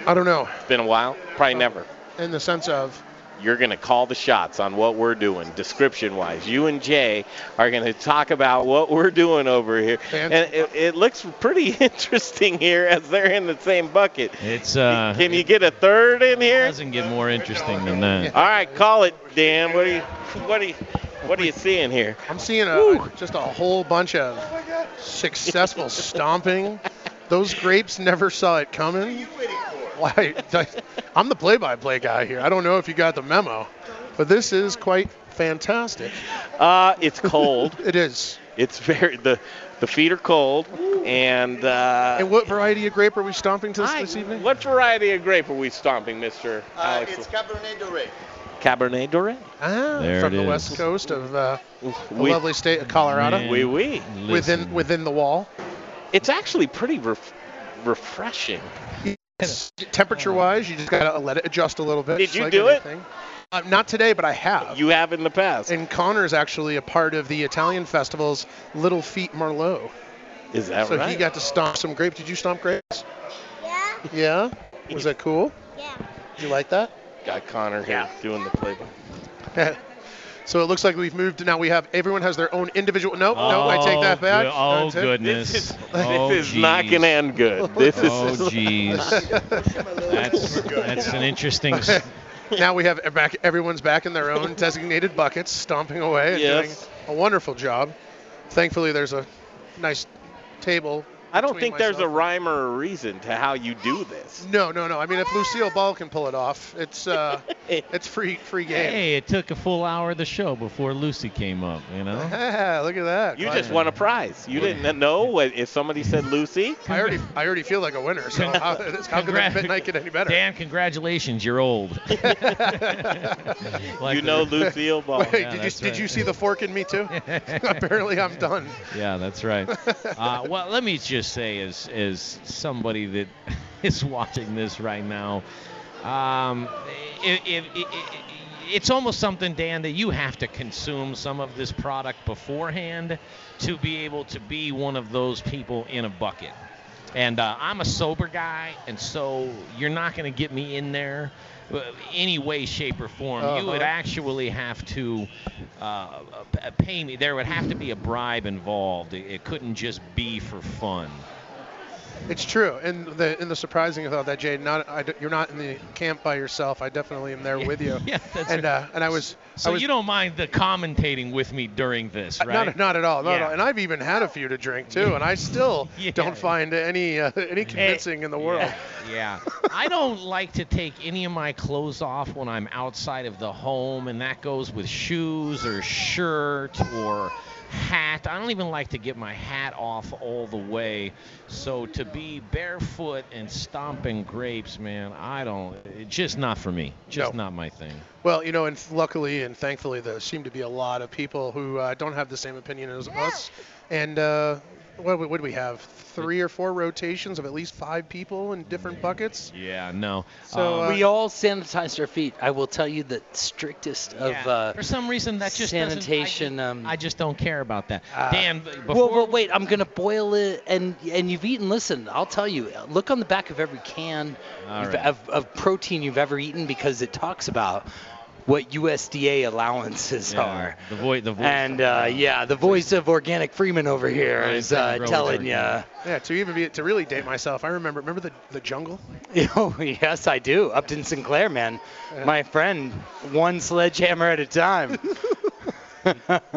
I don't know. It's been a while? Probably never. In the sense of? You're going to call the shots on what we're doing, description-wise. You and Jay are going to talk about what we're doing over here. And it looks pretty interesting here as they're in the same bucket. Can you get a third in here? It doesn't get more interesting than that. All right, call it, Dan. What are you seeing here? I'm seeing just a whole bunch of successful stomping. Those grapes never saw it coming. I'm the play-by-play guy here. I don't know if you got the memo, but this is quite fantastic. It's cold. It is. It's very the feet are cold, and what variety of grape are we stomping this evening? What variety of grape are we stomping, Mr. Alex? It's Cabernet Doré. Cabernet Doré. From the west coast of the lovely state of Colorado. Within the wall. It's actually pretty refreshing. Temperature-wise, you just gotta let it adjust a little bit. Did you do it? Not today, but I have. You have in the past. And Connor's actually a part of the Italian festival's Little Feet Merlot. Is that right? So he got to stomp some grapes. Did you stomp grapes? Yeah. Yeah? Was that cool? Yeah. You like that? Got Connor here doing the playbook. So it looks like we've moved. Now we have everyone has their own individual. No, I take that back. Oh, goodness. This is not going to end good. That's an interesting. Now we have everyone's back in their own designated buckets, stomping away and doing a wonderful job. Thankfully, there's a nice table. I don't think there's a rhyme or a reason to how you do this. No. I mean, if Lucille Ball can pull it off, it's It's free game. Hey, it took a full hour of the show before Lucy came up, you know? Look at that. You just won a prize. You didn't know if somebody said Lucy? I already feel like a winner, so how could that midnight get any better? Dan, congratulations. You're old. Like you know Lucille Ball. Wait, yeah, did you see the fork in me, too? Apparently I'm done. Yeah, that's right. Well, let me just say, as somebody that is watching this right now, it's almost something, Dan, that you have to consume some of this product beforehand to be able to be one of those people in a bucket. And I'm a sober guy, and so you're not going to get me in there any way, shape, or form. Uh-huh. You would actually have to pay me. There would have to be a bribe involved. It couldn't just be for fun. It's true, and the surprising thought that, Jay, you're not in the camp by yourself. I definitely am there with you. Yeah, that's and, right. And I was. So you don't mind the commentating with me during this, right? Not at all. Not at all. And I've even had a few to drink too, and I still don't find any convincing in the world. Yeah. I don't like to take any of my clothes off when I'm outside of the home, and that goes with shoes or shirt or hat. I don't even like to get my hat off all the way. So to be barefoot and stomping grapes, man, it's just not for me. Just not my thing. Well, you know, and luckily and thankfully there seem to be a lot of people who don't have the same opinion as us. And what would we have? 3 or 4 rotations of at least 5 people in different buckets? Yeah, no. So we all sanitized our feet. I will tell you the strictest of for some reason that just sanitation. I just don't care about that. Dan, before. Well, wait. I'm gonna boil it, and you've eaten. Listen, I'll tell you. Look on the back of every can of protein you've ever eaten, because it talks about what USDA allowances are. The voice and the voice of Organic Freeman over here is telling you. Yeah, to really date myself, I remember the jungle? Oh, yes, I do. Upton Sinclair, man. Yeah. My friend, one sledgehammer at a time.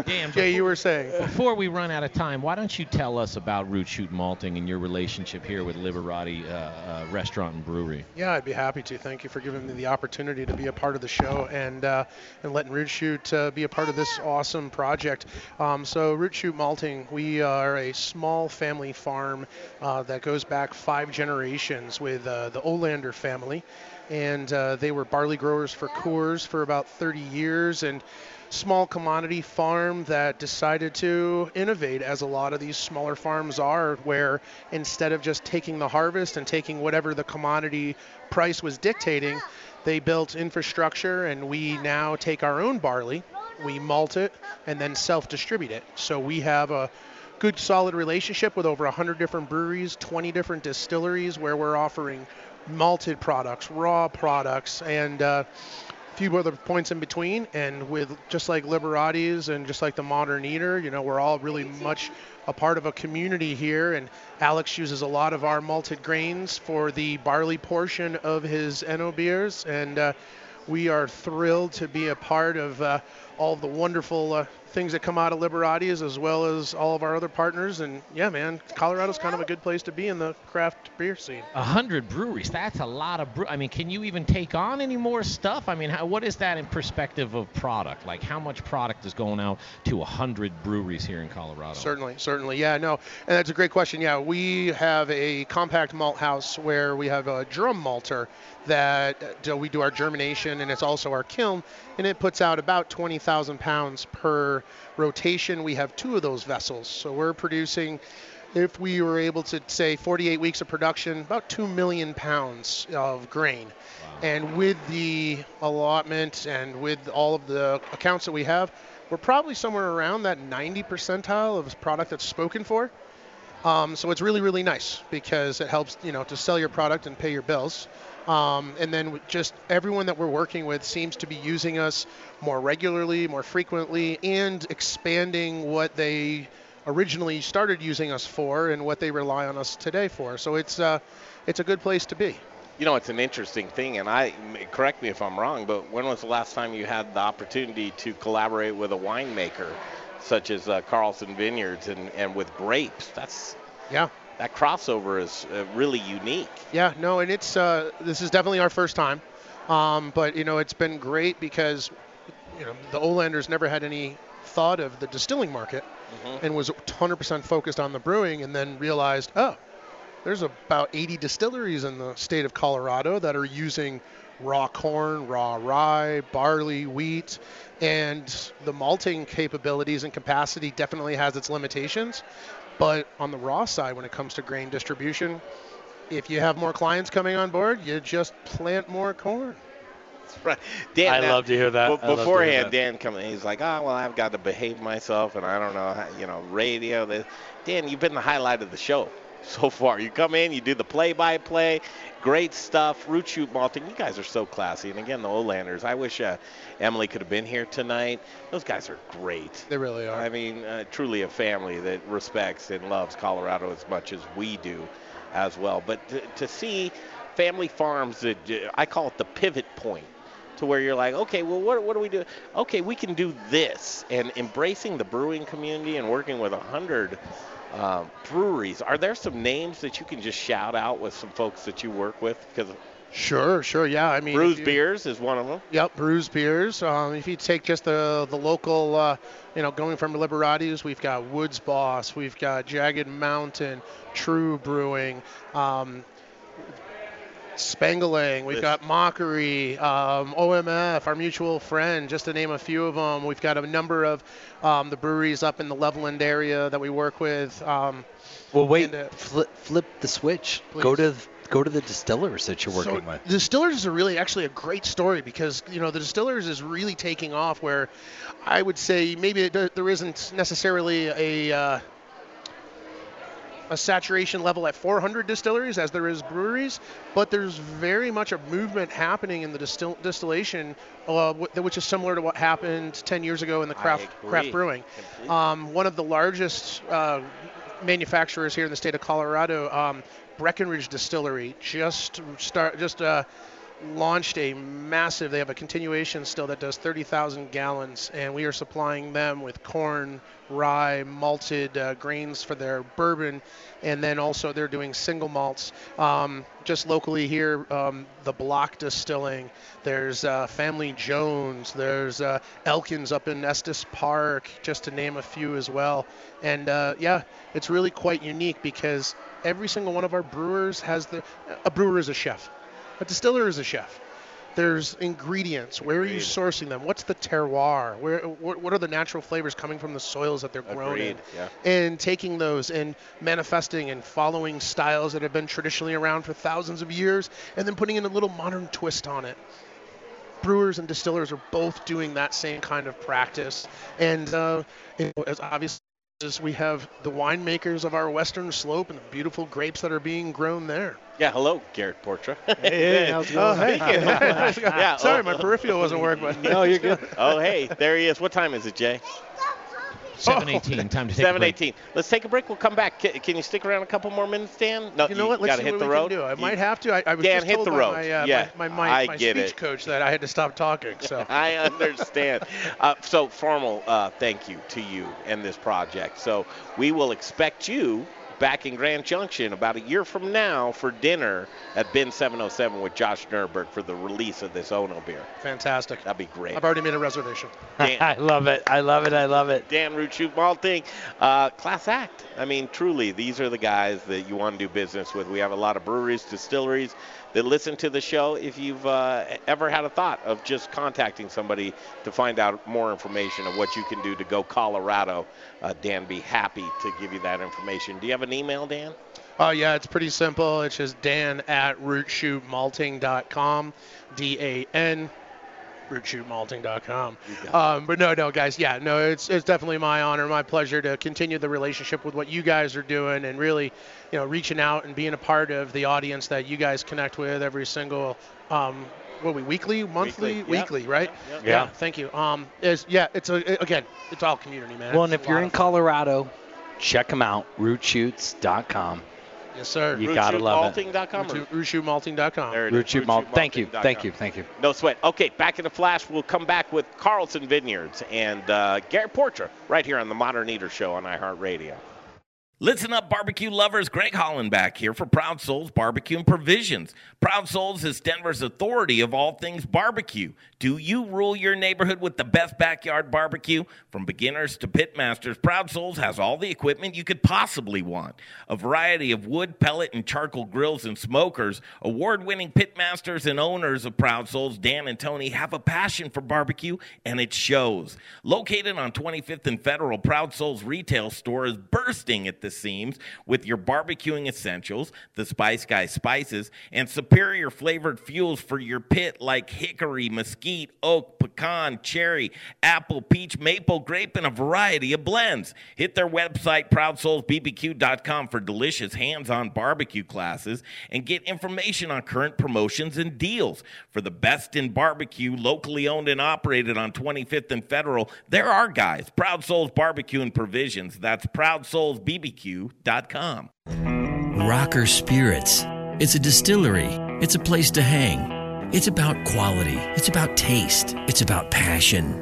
Damn, Jay, you were saying. Before we run out of time, why don't you tell us about Root Shoot Malting and your relationship here with Liberati Restaurant and Brewery? Yeah, I'd be happy to. Thank you for giving me the opportunity to be a part of the show and letting Root Shoot be a part of this awesome project. So Root Shoot Malting, we are a small family farm that goes back 5 generations with the Olander family, and they were barley growers for Coors for about 30 years, and small commodity farm that decided to innovate, as a lot of these smaller farms are, where instead of just taking the harvest and taking whatever the commodity price was dictating, they built infrastructure, and we now take our own barley, we malt it, and then self-distribute it. So we have a good solid relationship with over 100 different breweries, 20 different distilleries, where we're offering malted products, raw products, and few other points in between. And with just like Liberati's and just like the Modern Eater, you know, we're all really much a part of a community here, and Alex uses a lot of our malted grains for the barley portion of his Ono beers, and we are thrilled to be a part of all the wonderful things that come out of Liberati's, as well as all of our other partners. And yeah, man, Colorado's kind of a good place to be in the craft beer scene. 100 breweries, that's a lot of I mean, can you even take on any more stuff? I mean, what is that in perspective of product? Like, how much product is going out to 100 breweries here in Colorado? Certainly. Yeah, no, and that's a great question. Yeah, we have a compact malt house where we have a drum malter that we do our germination, and it's also our kiln, and it puts out about 20,000 pounds per rotation. We have 2 of those vessels, so we're producing, if we were able to say 48 weeks of production, about 2 million pounds of grain. Wow. And with the allotment and with all of the accounts that we have, we're probably somewhere around that 90 percentile of product that's spoken for. So it's really, really nice, because it helps, you know, to sell your product and pay your bills. And then just everyone that we're working with seems to be using us more regularly, more frequently, and expanding what they originally started using us for and what they rely on us today for. So it's a good place to be. You know, it's an interesting thing, and correct me if I'm wrong, but when was the last time you had the opportunity to collaborate with a winemaker such as Carlson Vineyards and with grapes? That crossover is really unique. Yeah, no, and this is definitely our first time. But, you know, it's been great because, you know, the Olanders never had any thought of the distilling market and was 100% focused on the brewing, and then realized, oh, there's about 80 distilleries in the state of Colorado that are using raw corn, raw rye, barley, wheat, and the malting capabilities and capacity definitely has its limitations. But on the raw side, when it comes to grain distribution, if you have more clients coming on board, you just plant more corn. Right. Dan, I love to hear that. Beforehand, Dan coming, he's like, oh, well, I've got to behave myself, and I don't know, how, you know, radio. This. Dan, you've been the highlight of the show so far. You come in, you do the play-by-play, great stuff. Root Shoot Malting, you guys are so classy. And, again, the Olanders, I wish Emily could have been here tonight. Those guys are great. They really are. I mean, truly a family that respects and loves Colorado as much as we do as well. But to see family farms, that I call it the pivot point, to where you're like, okay, well, what do we do? Okay, we can do this. And embracing the brewing community and working with 100 breweries. Are there some names that you can just shout out with some folks that you work with? Because Sure, yeah. I mean, Bruz Beers is one of them. Yep, Bruz Beers. If you take just the local, you know, going from Liberati's, we've got Woods Boss, we've got Jagged Mountain, True Brewing, Spangling, we've got Mockery, OMF, our mutual friend, just to name a few of them. We've got a number of the breweries up in the Loveland area that we work with. Well, wait, flip the switch. Please. Go to the distillers that you're working with. The distillers are really actually a great story because, you know, the distillers is really taking off where I would say maybe there isn't necessarily a saturation level at 400 distilleries as there is breweries, but there's very much a movement happening in the distillation, which is similar to what happened 10 years ago in the craft brewing. One of the largest manufacturers here in the state of Colorado, Breckenridge Distillery, launched a massive, they have a continuation still that does 30,000 gallons, and we are supplying them with corn, rye, malted grains for their bourbon, and then also they're doing single malts. Just locally here, the Block Distilling, there's Family Jones, there's Elkins up in Estes Park, just to name a few as well. And yeah, it's really quite unique because every single one of our brewers has a brewer is a chef. A distiller is a chef. There's ingredients. Where are you sourcing them? What's the terroir? What are the natural flavors coming from the soils that they're grown in? Yeah. And taking those and manifesting and following styles that have been traditionally around for thousands of years and then putting in a little modern twist on it. Brewers and distillers are both doing that same kind of practice. And as obviously as we have the winemakers of our western slope and the beautiful grapes that are being grown there. Yeah, hello, Garrett Portra. Hey, how's it going? Oh, hey. Yeah, sorry, my peripheral wasn't working. No, you're good. Oh, hey, there he is. What time is it, Jay? 7:18. Time to take 7:18. Let's take a break. We'll come back. Can you stick around a couple more minutes, Dan? No, you know what? Let's see what we can do. I might have to. I was Dan, just told by my speech coach that I had to stop talking. So I understand. So formal thank you to you and this project. So we will expect you back in Grand Junction about a year from now for dinner at Bin 707 with Josh Nuremberg for the release of this Ono beer. Fantastic. That'd be great. I've already made a reservation. Dan, I love it. Dan, Root Shoot Malting, class act. I mean, truly, these are the guys that you want to do business with. We have a lot of breweries, distilleries that listen to the show. If you've ever had a thought of just contacting somebody to find out more information of what you can do to go Colorado, Dan be happy to give you that information. Do you have an email, Dan? Oh, yeah, it's pretty simple. It's just dan@rootshoomalting.com, D-A-N, rootshoomalting.com. But no, guys, yeah, no, it's definitely my honor, my pleasure to continue the relationship with what you guys are doing and really, you know, reaching out and being a part of the audience that you guys connect with every single weekly, right? Yeah. Thank you. It's all community, man. Well, and if you're in Colorado, check them out, rootshoots.com. Yes, sir. You got to love it. Rootshoomalting.com. Rootshoomalting. Thank you. No sweat. Okay, back in a flash. We'll come back with Carlson Vineyards and Garrett Portra right here on the Modern Eater Show on iHeartRadio. Listen up, barbecue lovers. Greg Hollenbeck here for Proud Souls Barbecue and Provisions. Proud Souls is Denver's authority of all things barbecue. Do you rule your neighborhood with the best backyard barbecue? From beginners to pitmasters, Proud Souls has all the equipment you could possibly want. A variety of wood, pellet, and charcoal grills and smokers. Award-winning pitmasters and owners of Proud Souls, Dan and Tony, have a passion for barbecue, and it shows. Located on 25th and Federal, Proud Souls retail store is bursting at the seams with your barbecuing essentials, the Spice Guy spices, and superior flavored fuels for your pit like hickory, mesquite, oak, pecan, cherry, apple, peach, maple, grape, and a variety of blends. Hit their website, ProudSoulsBBQ.com, for delicious hands-on barbecue classes and get information on current promotions and deals. For the best in barbecue, locally owned and operated on 25th and Federal, there are guys. Proud Souls Barbecue and Provisions. That's ProudSoulsBBQ.com. Rocker Spirits. It's a distillery. It's a place to hang. It's about quality. It's about taste. It's about passion.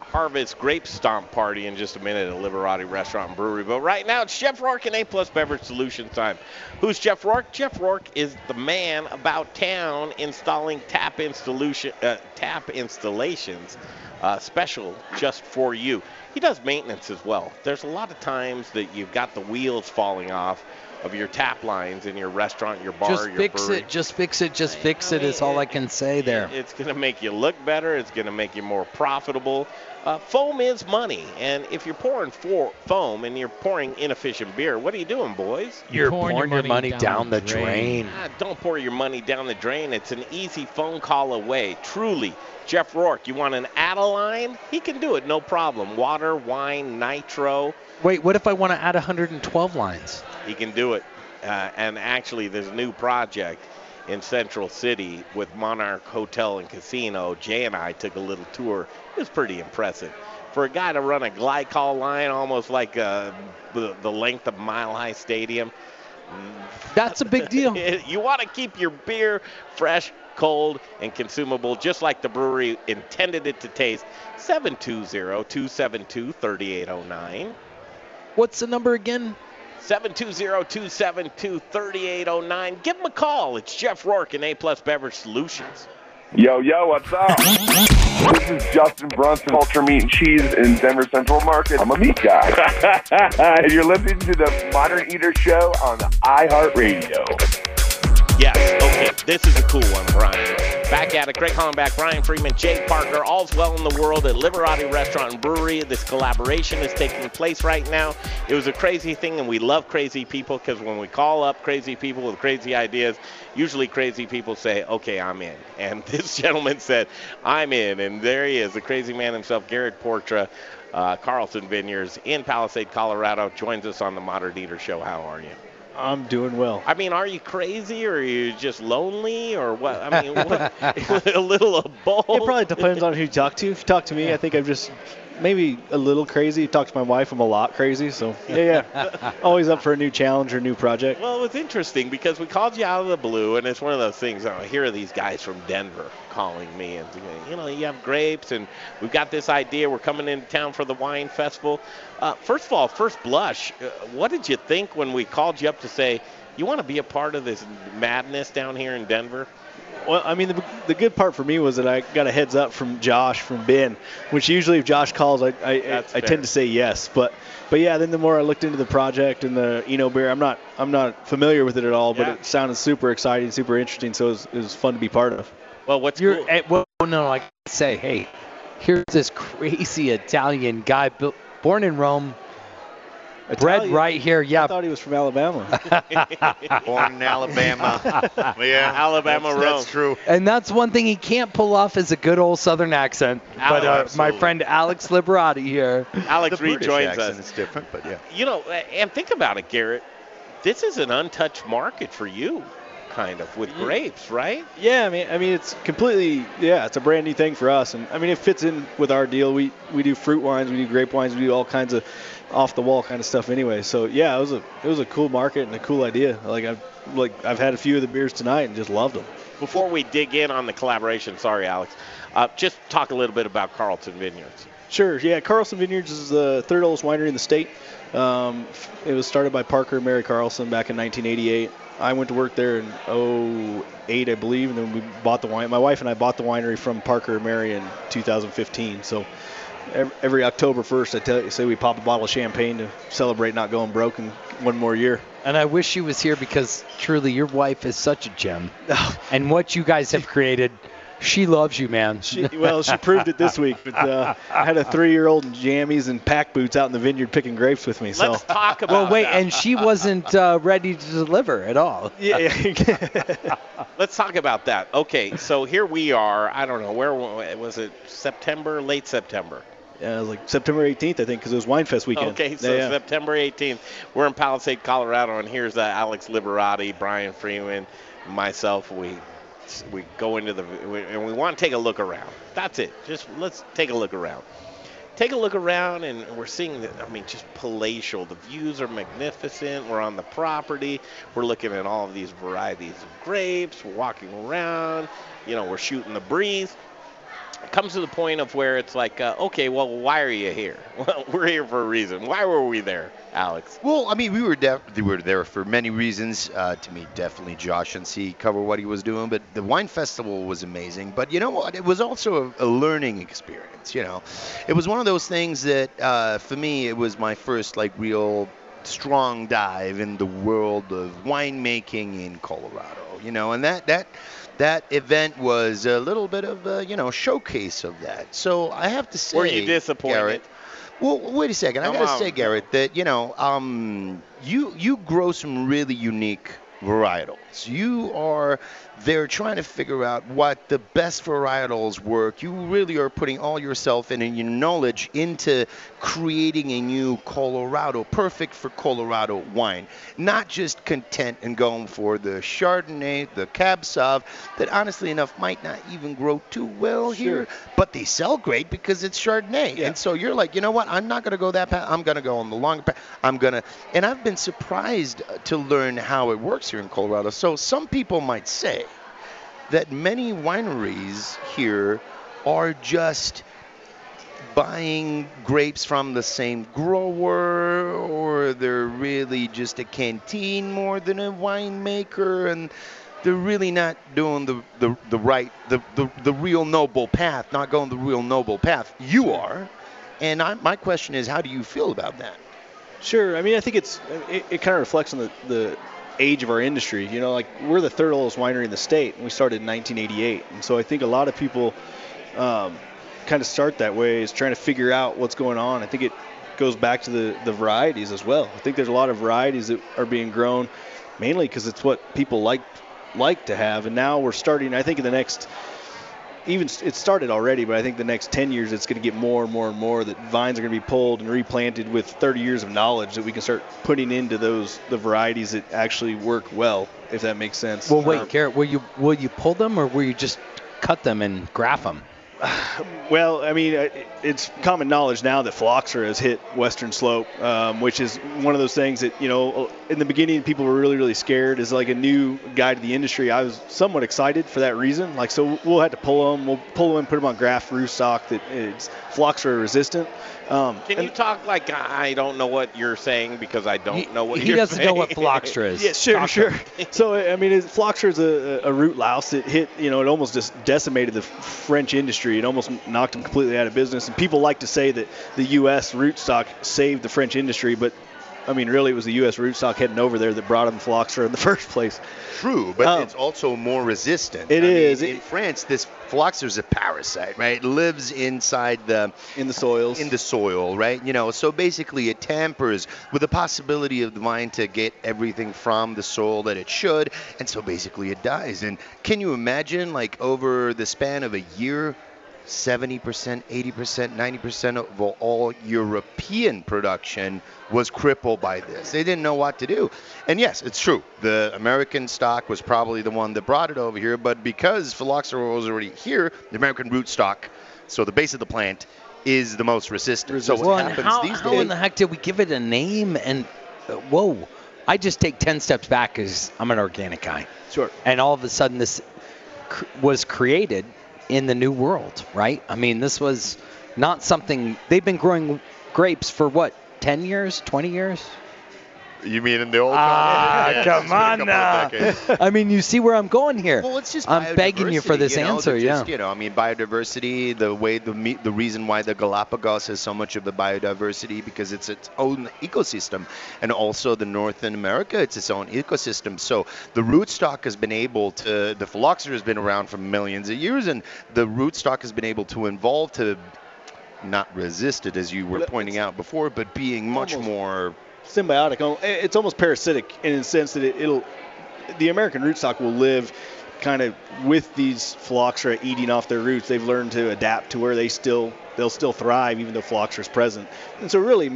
Harvest Grape Stomp Party in just a minute at Liberati Restaurant and Brewery. But right now, it's Jeff Rourke and A-Plus Beverage Solutions time. Who's Jeff Rourke? Jeff Rourke is the man about town installing tap installations special just for you. He does maintenance as well. There's a lot of times that you've got the wheels falling off of your tap lines in your restaurant, your bar, your brewery. Just fix it is all I can say there. It's going to make you look better. It's going to make you more profitable. Foam is money, and if you're pouring foam and you're pouring inefficient beer, what are you doing, boys? You're pouring your money down the drain. Don't pour your money down the drain. It's an easy phone call away. Truly, Jeff Rourke, you want an Adeline? He can do it, no problem. Water, wine, nitro. Wait, what if I want to add 112 lines? He can do it. And actually, there's a new project in Central City with Monarch Hotel and Casino. Jay and I took a little tour. It was pretty impressive. For a guy to run a glycol line almost like the length of Mile High Stadium. That's a big deal. You want to keep your beer fresh, cold, and consumable, just like the brewery intended it to taste. 720-272-3809. What's the number again? 720-272-3809. Give him a call. It's Jeff Rourke and A-Plus Beverage Solutions. Yo, what's up? This is Justin Brunson, Culture Meat and Cheese in Denver Central Market. I'm a meat guy. And you're listening to the Modern Eater Show on iHeartRadio. Yes, okay, this is a cool one, Brian. Back at it, Greg Hollenbeck, Brian Freeman, Jay Parker, all's well in the world at Liberati Restaurant and Brewery. This collaboration is taking place right now. It was a crazy thing, and we love crazy people because when we call up crazy people with crazy ideas, usually crazy people say, okay, I'm in. And this gentleman said, I'm in. And there he is, the crazy man himself, Garrett Portra, Carlson Vineyards in Palisade, Colorado, joins us on the Modern Eater Show. How are you? I'm doing well. I mean, are you crazy or are you just lonely or what? I mean, a little of both. It probably depends on who you talk to. If you talk to me, I think I'm just maybe a little crazy. If you talk to my wife, I'm a lot crazy. So, yeah. Always up for a new challenge or new project. Well, it's interesting because we called you out of the blue, and it's one of those things. I hear these guys from Denver calling me and, you have grapes, and we've got this idea. We're coming into town for the wine festival. First of all, first blush, what did you think when we called you up to say, you want to be a part of this madness down here in Denver? Well, I mean, the good part for me was that I got a heads up from Josh from Bin, which usually if Josh calls, I tend to say yes. But yeah, then the more I looked into the project and the Ono beer, I'm not familiar with it at all, but it sounded super exciting, super interesting, so it was fun to be part of. Well, cool? I can say, hey, here's this crazy Italian guy born in Rome. Italian. Bred right here, yeah. I thought he was from Alabama. Born in Alabama. Yeah, Alabama, Rome. That's true. And that's one thing he can't pull off is a good old Southern accent. But my friend Alex Liberati here. Alex rejoins us. It's different, but yeah. And think about it, Garrett. This is an untouched market for you. kind of with grapes, right? Yeah, I mean it's completely, yeah, it's a brand new thing for us, and I mean it fits in with our deal. We do fruit wines, we do grape wines, we do all kinds of off the wall kind of stuff anyway. So yeah, it was a cool market and a cool idea. I've had a few of the beers tonight and just loved them. Before we dig in on the collaboration, sorry Alex, just talk a little bit about Carlson Vineyards. Sure, yeah. Carlson Vineyards is the third oldest winery in the state. It was started by Parker and Mary Carlson back in 1988. I went to work there in 08, I believe, and then we bought the wine. My wife and I bought the winery from Parker and Mary in 2015. So every October 1st, I say we pop a bottle of champagne to celebrate not going broke in one more year. And I wish she was here because truly your wife is such a gem, and what you guys have created. She loves you, man. She proved it this week. But, I had a 3-year-old in jammies and pack boots out in the vineyard picking grapes with me. So. Let's talk about that. And she wasn't ready to deliver at all. Yeah. Let's talk about that. Okay, so here we are. I don't know. Where was it? September, late September? Yeah, it was like September 18th, I think, because it was Wine Fest weekend. Okay, so yeah. September 18th. We're in Palisade, Colorado, and here's Alex Liberati, Brian Freeman, myself. We go into and we want to take a look around. That's it. Just let's take a look around. Take a look around, and we're seeing just palatial. The views are magnificent. We're on the property. We're looking at all of these varieties of grapes. We're walking around. We're shooting the breeze. It comes to the point of where it's like, okay, well, why are you here? Well, we're here for a reason. Why were we there, Alex? Well, we were there for many reasons. To me, definitely Josh and C cover what he was doing, but the wine festival was amazing. But you know what? It was also a learning experience. It was one of those things that, for me, it was my first real strong dive in the world of winemaking in Colorado. And that event was a little bit of a, showcase of that. So I have to say, were you disappointed, Garrett? Well, wait a second. I got to say, Garrett, that, you grow some really unique varietals. You are there trying to figure out what the best varietals work. You really are putting all yourself and your knowledge into creating a new Colorado, perfect for Colorado wine. Not just content and going for the Chardonnay, the Cab Sauv, that honestly enough might not even grow too well here, but they sell great because it's Chardonnay. Yeah. And so you're like, you know what? I'm not going to go that path. I'm going to go on the longer path. And I've been surprised to learn how it works here in Colorado. So some people might say that many wineries here are just buying grapes from the same grower, or they're really just a canteen more than a winemaker, and they're really not doing the real noble path, not going the real noble path. You are. And my question is, how do you feel about that? Sure. I think it kind of reflects on the age of our industry. We're the third oldest winery in the state, and we started in 1988, and so I think a lot of people kind of start that way, is trying to figure out what's going on. I think it goes back to the varieties as well. I think there's a lot of varieties that are being grown mainly because it's what people like to have, and now we're starting, I think in the next, even it started already, but I think the next 10 years it's going to get more and more and more, that vines are going to be pulled and replanted with 30 years of knowledge that we can start putting into the varieties that actually work well, if that makes sense. Well, wait, Garrett, will you pull them, or will you just cut them and graft them? Well, it's common knowledge now that Phylloxera has hit Western Slope, which is one of those things that, in the beginning people were really, really scared. As a new guy to the industry, I was somewhat excited for that reason. So we'll have to pull them. We'll pull them, put them on graft rootstock that is Phylloxera resistant. Can you talk like I don't know what you're saying, because I don't know what you're saying? He doesn't know what Phylloxera is. Yeah, sure. So, Phylloxera is a root louse that hit, it almost just decimated the French industry. It almost knocked them completely out of business. And people like to say that the U.S. rootstock saved the French industry, but really, it was the U.S. rootstock heading over there that brought them Phylloxera in the first place. True, but it's also more resistant. In France, this Phylloxera is a parasite, right? It lives inside in the soil, right? So basically, it tampers with the possibility of the vine to get everything from the soil that it should, and so basically, it dies. And can you imagine, over the span of a year, 70%, 80%, 90% of all European production was crippled by this. They didn't know what to do. And yes, it's true. The American stock was probably the one that brought it over here, but because Phylloxera was already here, the American root stock, so the base of the plant, is the most resistant. So what happens these days? How in the heck did we give it a name? And whoa, I just take 10 steps back because I'm an organic guy. Sure. And all of a sudden this was created in the new world, right? I mean, this was not something... They've been growing grapes for, what, 10 years, 20 years? You mean in the old... Come on now. I mean, you see where I'm going here. Well, it's just I'm begging you for this answer, just, yeah. You know, I mean, biodiversity, the way the reason why the Galapagos has so much of the biodiversity, because it's its own ecosystem. And also the Northern America, it's its own ecosystem. So the rootstock has been able to... The phylloxera has been around for millions of years, and the rootstock has been able to evolve to not resist it, as you were pointing out before, but being much more... symbiotic. It's almost parasitic in the sense that the American rootstock will live kind of with these phylloxera eating off their roots. They've learned to adapt to where they'll still thrive even though phylloxera is present. And so really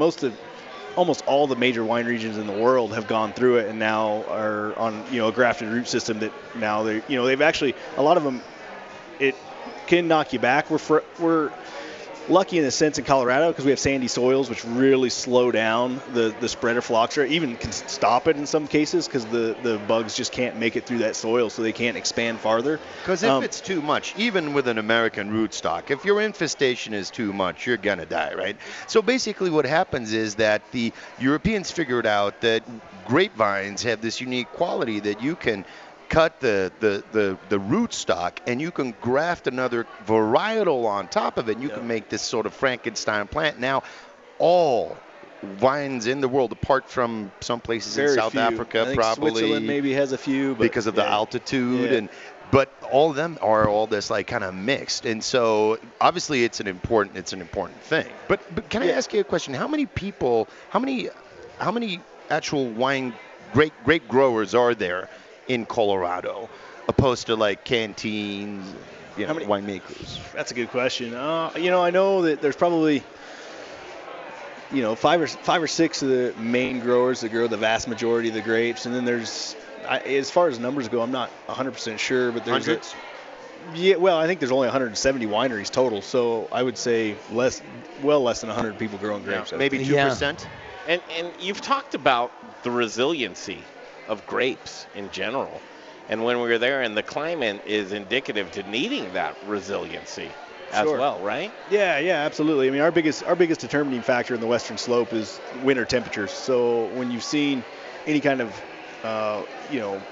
almost all the major wine regions in the world have gone through it and now are on, you know, a grafted root system that now they, you know, they've actually, a lot of them, it can knock you back. We're lucky in a sense in Colorado because we have sandy soils, which really slow down the spread of phylloxera, even can stop it in some cases because the bugs just can't make it through that soil, so they can't expand farther. Because if it's too much, even with an American rootstock, if your infestation is too much, you're going to die, right? So basically what happens is that the Europeans figured out that grapevines have this unique quality that you can cut the root stock and you can graft another varietal on top of it, and you can make this sort of Frankenstein plant. Now all vines in the world, apart from some places in South Africa, I think probably Switzerland maybe has a few, but because of the altitude and but all of them are all this like kind of mixed. And so obviously it's an important thing. But can I ask you a question? How many actual wine grape growers are there in Colorado, opposed to like canteens, you know, winemakers? That's a good question. You know, I know that there's probably, you know, five or six of the main growers that grow the vast majority of the grapes, and then there's, as far as numbers go, I'm not 100% sure, but there's hundreds. Yeah, well, I think there's only 170 wineries total, so I would say less than 100 people growing grapes. Yeah, maybe 2%. Yeah. And you've talked about the resiliency of grapes in general, and when we were there, and the climate is indicative to needing that resiliency as well, right? Yeah, absolutely. I mean, our biggest determining factor in the Western Slope is winter temperatures. So when you've seen any kind of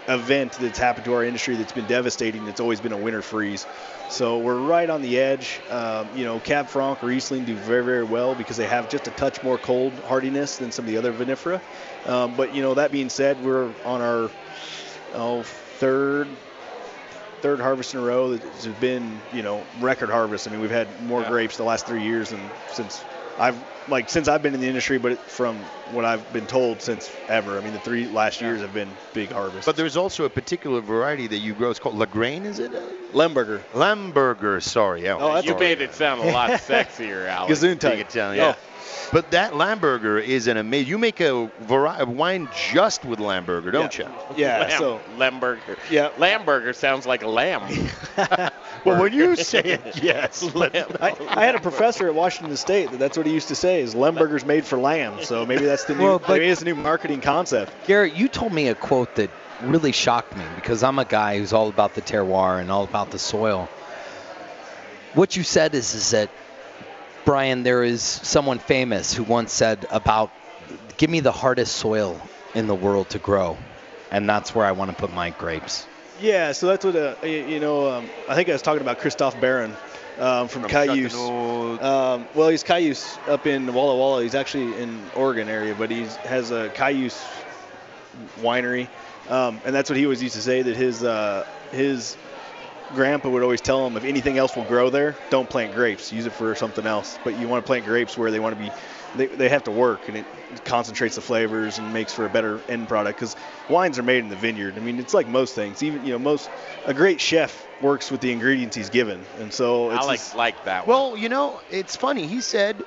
event that's happened to our industry that's been devastating, that's always been a winter freeze. So we're right on the edge. Cab Franc, Riesling do very, very well because they have just a touch more cold hardiness than some of the other vinifera. But, you know, that being said, we're on our third harvest in a row that's been, you know, record harvest. I mean, we've had more grapes the last 3 years than since I've been in the industry, but from what I've been told since ever. I mean, the three last years have been big harvests. But there's also a particular variety that you grow. It's called Lagraine, is it? Lemberger. Lemberger, sorry. You made it sound a lot sexier, Alex. Gesundheit. Yeah. But that Lemberger is an amazing... You make a variety of wine just with Lemberger, don't you? Yeah. Lemberger. Yeah. Lemberger sounds like a lamb. Well, when you say it, yes. I had a professor at Washington State that's what he used to say is Lemberger's made for lamb. So maybe that's the new, maybe it's a new marketing concept. Garrett, you told me a quote that really shocked me because I'm a guy who's all about the terroir and all about the soil. What you said is that, Brian, there is someone famous who once said about, give me the hardest soil in the world to grow, and that's where I want to put my grapes. Yeah, so that's what, I think I was talking about Christophe Baron from Cayuse. Well, he's Cayuse up in Walla Walla. He's actually in Oregon area, but he has a Cayuse winery, and that's what he always used to say, that his grandpa would always tell him, if anything else will grow there, don't plant grapes. Use it for something else. But you want to plant grapes where they want to be they have to work, and it concentrates the flavors and makes for a better end product, because wines are made in the vineyard. I mean, it's like most things. Even, you know, a great chef works with the ingredients he's given. And so it's Alex liked that one. Well, you know, it's funny. He said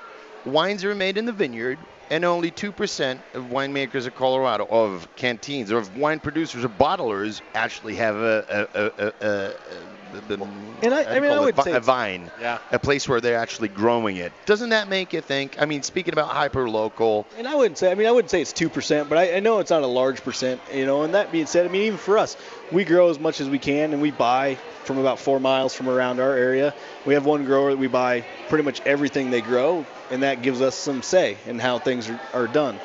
wines are made in the vineyard, and only 2% of winemakers of Colorado, of canteens, or of wine producers or bottlers actually have a vine, yeah, a place where they're actually growing it. Doesn't that make you think? I mean, speaking about hyper-local. And I wouldn't say it's 2%, but I know it's not a large percent, you know. And that being said, I mean, even for us, we grow as much as we can, and we buy from about 4 miles from around our area. We have one grower that we buy pretty much everything they grow, and that gives us some say in how things are done.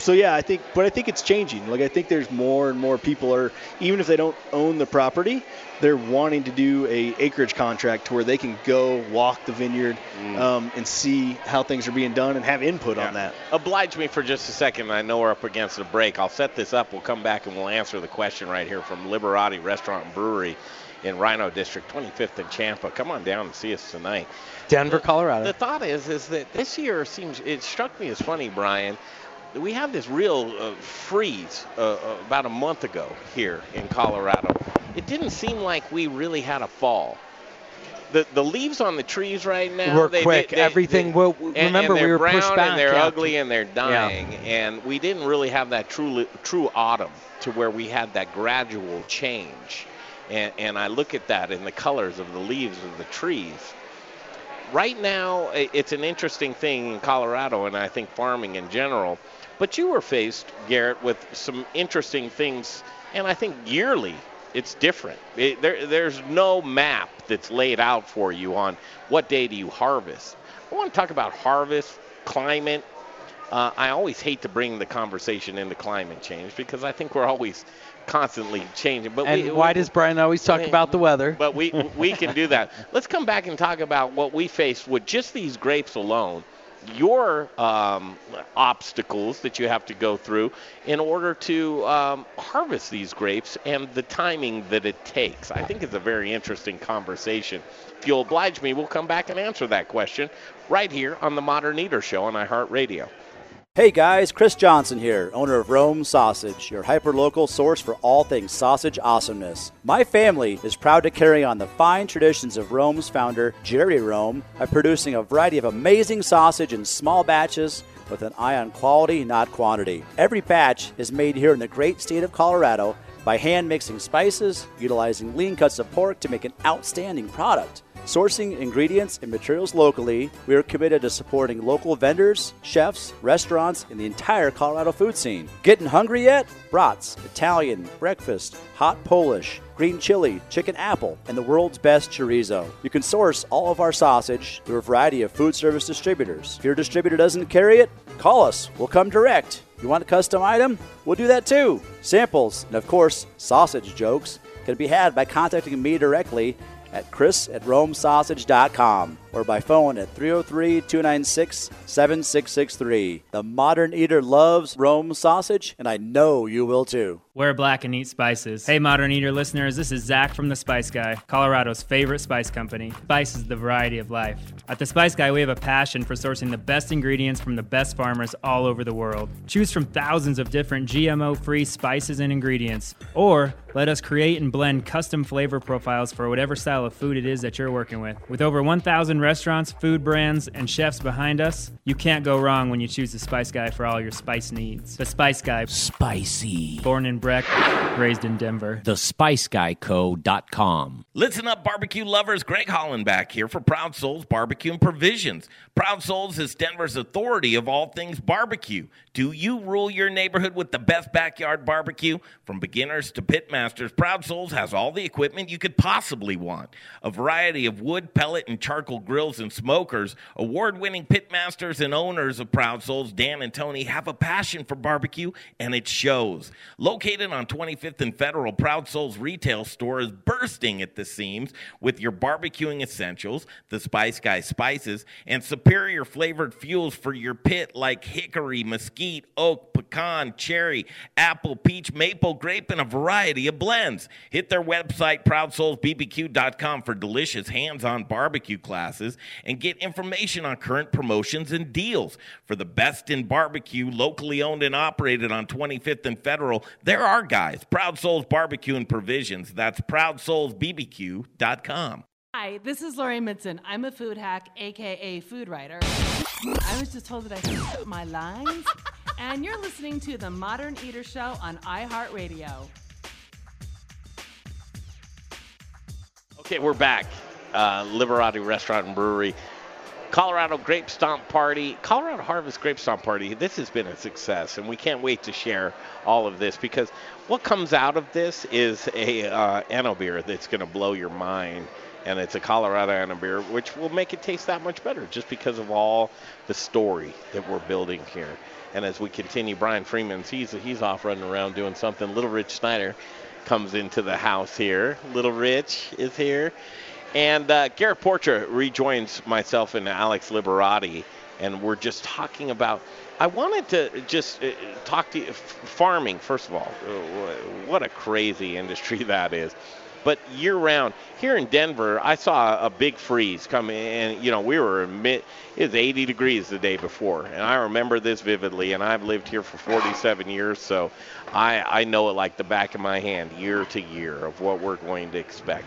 So yeah, I think it's changing. Like, I think there's more and more people are, even if they don't own the property, they're wanting to do a acreage contract to where they can go walk the vineyard and see how things are being done and have input on that. Oblige me for just a second. I know we're up against a break. I'll set this up. We'll come back and we'll answer the question right here from Liberati Restaurant and Brewery in Rhino District, 25th and Champa. Come on down and see us tonight. Denver, Colorado. The thought is that this year it struck me as funny, Brian. We had this real freeze about a month ago here in Colorado. It didn't seem like we really had a fall. The leaves on the trees right now. We're quick. Remember, we were pushed back. And they're ugly and they're dying. Yeah. And we didn't really have that true autumn to where we had that gradual change. And I look at that in the colors of the leaves of the trees. Right now, it's an interesting thing in Colorado, and I think farming in general. But you were faced, Garrett, with some interesting things, and I think yearly it's different. There's no map that's laid out for you on what day do you harvest. I want to talk about harvest, climate. I always hate to bring the conversation into climate change because I think we're always constantly changing. But why does Brian always talk about the weather? But we can do that. Let's come back and talk about what we face with just these grapes alone, your obstacles that you have to go through in order to harvest these grapes and the timing that it takes. I think it's a very interesting conversation. If you'll oblige me, we'll come back and answer that question right here on the Modern Eater Show on iHeartRadio. Hey guys, Chris Johnson here, owner of Rome Sausage, your hyper-local source for all things sausage awesomeness. My family is proud to carry on the fine traditions of Rome's founder, Jerry Rome, by producing a variety of amazing sausage in small batches with an eye on quality, not quantity. Every batch is made here in the great state of Colorado by hand-mixing spices, utilizing lean cuts of pork to make an outstanding product. Sourcing ingredients and materials locally, we are committed to supporting local vendors, chefs, restaurants, and the entire Colorado food scene. Getting hungry yet? Brats, Italian, breakfast, hot Polish, green chili, chicken apple, and the world's best chorizo. You can source all of our sausage through a variety of food service distributors. If your distributor doesn't carry it, call us. We'll come direct. You want a custom item? We'll do that too. Samples and, of course, sausage jokes can be had by contacting me directly at chris@romesausage.com or by phone at 303-296-7663. The Modern Eater loves Rome Sausage, and I know you will too. Wear black and eat spices. Hey, Modern Eater listeners, this is Zach from The Spice Guy, Colorado's favorite spice company. Spice is the variety of life. At The Spice Guy, we have a passion for sourcing the best ingredients from the best farmers all over the world. Choose from thousands of different GMO-free spices and ingredients, or let us create and blend custom flavor profiles for whatever style of food it is that you're working with. With over 1,000 restaurants, food brands, and chefs behind us, you can't go wrong when you choose The Spice Guy for all your spice needs. The Spice Guy. Spicy. Born and Breck, raised in Denver. TheSpiceGuyCo.com. Listen up, barbecue lovers. Greg Hollenbeck here for Proud Souls Barbecue and Provisions. Proud Souls is Denver's authority of all things barbecue. Do you rule your neighborhood with the best backyard barbecue? From beginners to pitmasters, Proud Souls has all the equipment you could possibly want. A variety of wood, pellet, and charcoal grills and smokers. Award-winning pitmasters and owners of Proud Souls, Dan and Tony, have a passion for barbecue, and it shows. Located on 25th and Federal, Proud Souls retail store is bursting at the seams with your barbecuing essentials, the Spice Guy spices, and superior flavored fuels for your pit like hickory, mesquite, oak, pecan, cherry, apple, peach, maple, grape, and a variety of blends. Hit their website, ProudSoulsBBQ.com, for delicious hands-on barbecue classes. classes and get information on current promotions and deals. For the best in barbecue, locally owned and operated on 25th and Federal, there are guys. Proud Souls Barbecue and Provisions. That's ProudSoulsBBQ.com. Hi, this is Lori Midson. I'm a food hack, a.k.a. food writer. I was just told that I fucked up my lines. And you're listening to The Modern Eater Show on iHeartRadio. Okay, we're back. Liberati Restaurant and Brewery. Colorado Grape Stomp Party. Colorado Harvest Grape Stomp Party. This has been a success, and we can't wait to share all of this, because what comes out of this is a Ono beer that's going to blow your mind. And it's a Colorado Ono beer, which will make it taste that much better just because of all the story that we're building here. And as we continue, Brian Freeman, he's off running around doing something. Little Rich Snyder comes into the house here. Little Rich is here. And Garrett Portra rejoins myself and Alex Liberati. And we're just talking about, I wanted to just talk to you, farming, first of all. What a crazy industry that is. But year-round, here in Denver, I saw a big freeze come in. You know, we were it was 80 degrees the day before, and I remember this vividly. And I've lived here for 47 years, so I know it like the back of my hand, year to year, of what we're going to expect.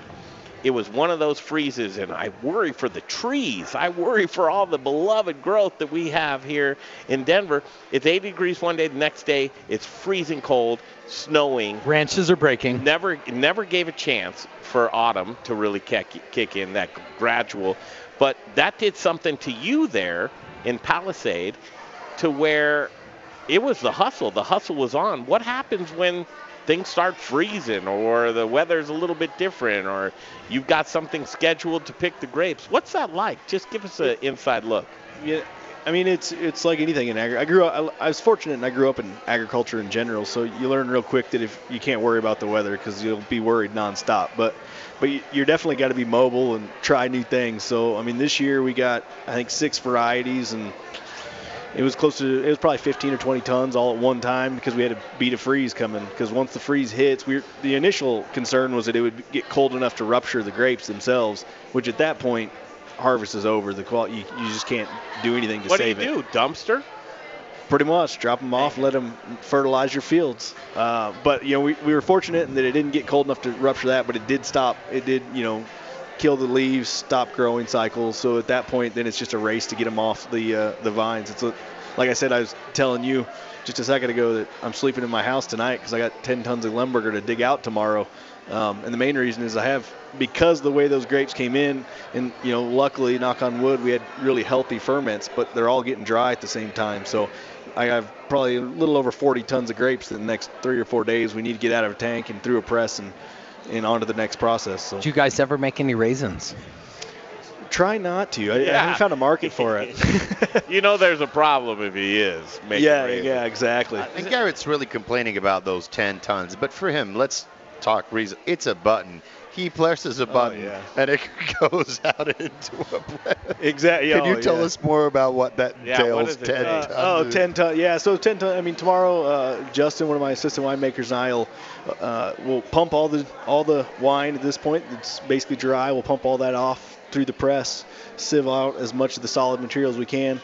It was one of those freezes, and I worry for the trees. I worry for all the beloved growth that we have here in Denver. It's 80 degrees one day. The next day, it's freezing cold, snowing. Branches are breaking. Never gave a chance for autumn to really kick in, that gradual. But that did something to you there in Palisade, to where it was the hustle. The hustle was on. What happens when things start freezing, or the weather's a little bit different, or you've got something scheduled to pick the grapes? What's that like? Just give us an inside look. Yeah, I mean, it's like anything in agriculture. I was fortunate, and I grew up in agriculture in general, so you learn real quick that if you can't worry about the weather, because you'll be worried nonstop. But you're definitely got to be mobile and try new things. So, I mean, this year we got, I think, 6 varieties, and it was probably 15 or 20 tons all at one time, because we had to beat a freeze coming. Because once the freeze hits, the initial concern was that it would get cold enough to rupture the grapes themselves, which at that point, harvest is over. The quality, you just can't do anything to save it. What do you do, dumpster? Pretty much, drop them off, let them fertilize your fields. But, you know, we were fortunate in that it didn't get cold enough to rupture that, but it did stop. It did, you know, kill the leaves, stop growing cycles. So at that point, then it's just a race to get them off the vines. It's like I said, I was telling you just a second ago that I'm sleeping in my house tonight because I got 10 tons of Lemberger to dig out tomorrow. And the main reason is because the way those grapes came in, and, you know, luckily, knock on wood, we had really healthy ferments, but they're all getting dry at the same time. So I have probably a little over 40 tons of grapes in the next 3 or 4 days. We need to get out of a tank and through a press and on to the next process. So. Do you guys ever make any raisins? Try not to. I haven't found a market for it. You know there's a problem if he is making raisins. Yeah, exactly. And Garrett's really complaining about those 10 tons, but for him, let's talk reason. It's a button. He presses a button, and it goes out into a press. Exactly. Can you tell us more about what that entails? 10 tons. 10 tons. Yeah, so 10 tons. I mean, tomorrow, Justin, one of my assistant winemakers, and I will pump all the wine at this point. It's basically dry. We'll pump all that off through the press, sieve out as much of the solid material as we can.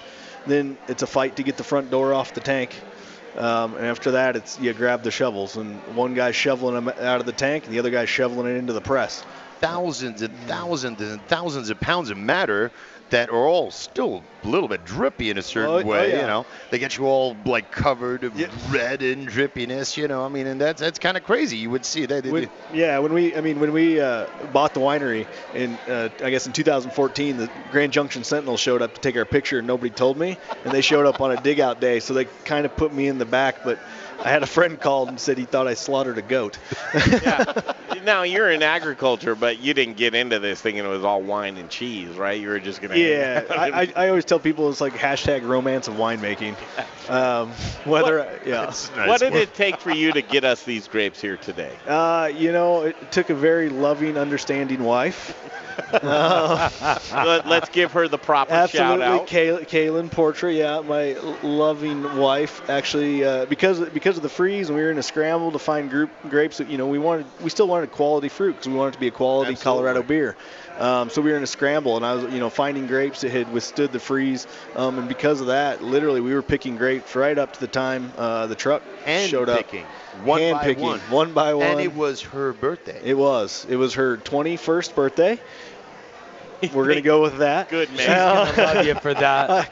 Then it's a fight to get the front door off the tank. And after that, it's you grab the shovels, and one guy's shoveling them out of the tank, and the other guy's shoveling it into the press. Thousands and thousands and thousands of pounds of matter that are all still a little bit drippy in a certain way. Yeah. You know, they get you all like covered of red and drippiness. You know, I mean, and that's kind of crazy. You would see that. When we bought the winery in I guess in 2014, the Grand Junction Sentinel showed up to take our picture, and nobody told me, and they showed up on a dig out day, so they kind of put me in the back, but. I had a friend called and said he thought I slaughtered a goat. Yeah. Now, you're in agriculture, but you didn't get into this thinking it was all wine and cheese, right? You were just going to... Yeah, I always tell people it's like hashtag romance of winemaking. What did it take for you to get us these grapes here today? It took a very loving, understanding wife. Let's give her the proper shout-out. Absolutely, Kaylin Portra, my loving wife. Actually, because of the freeze, we were in a scramble to find grapes that, you know, we still wanted quality fruit because we wanted it to be a quality Colorado beer. So we were in a scramble, and I was, you know, finding 15 grapes that had withstood the freeze. And because of that, literally, we were picking grapes right up to the time the truck showed up. Hand picking, one by one. And it was her birthday. It was her 21st birthday. We're going to go with that. Good man. She's going to love you for that.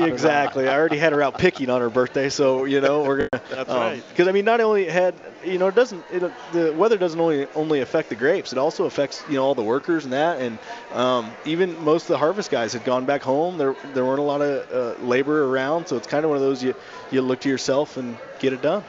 Exactly. I already had her out picking on her birthday, so, you know, we're going to. That's right. Because, I mean, not only had, you know, the weather doesn't only affect the grapes. It also affects, you know, all the workers and that. And even most of the harvest guys had gone back home. There weren't a lot of labor around, so it's kind of one of those you look to yourself and get it done.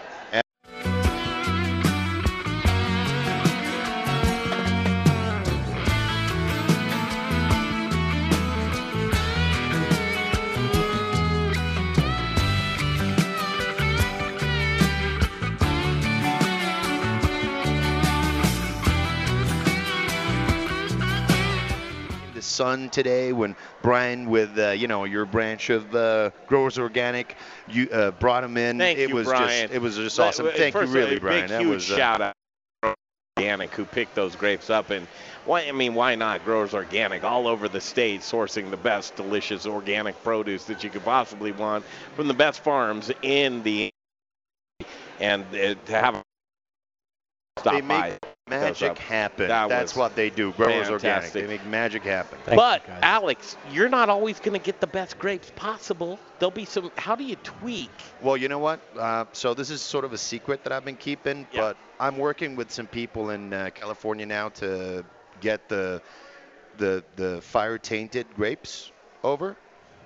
Sun today when Brian with you know, your branch of Growers Organic, you brought him in. It was just awesome. Thank you, Brian. That was a huge shout out to Organic who picked those grapes up, and why not? Growers Organic all over the state, sourcing the best delicious organic produce that you could possibly want from the best farms in the to have a stop by. Magic happen. That's what they do. Growers Organic. They make magic happen. But Alex, you're not always going to get the best grapes possible. There'll be some. How do you tweak? Well, you know what? So this is sort of a secret that I've been keeping. Yeah. But I'm working with some people in California now to get the fire tainted grapes over,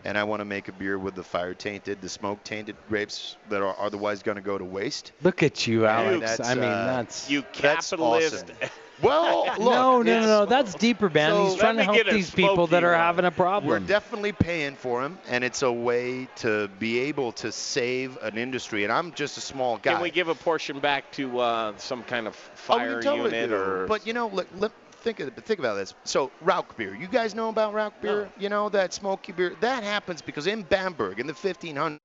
and I want to make a beer with the fire tainted, the smoke tainted grapes that are otherwise going to go to waste. Look at you, Alex. That's you capitalist. That's awesome. Well, look. No. That's deeper, Ben. So he's trying to help these people that are having a problem. We're definitely paying for them, and it's a way to be able to save an industry. And I'm just a small guy. Can we give a portion back to some kind of fire unit or? But you know, look. Think about this. So, Rauch beer. You guys know about Rauch beer? No. You know, that smoky beer? That happens because in Bamberg, in the 1500s,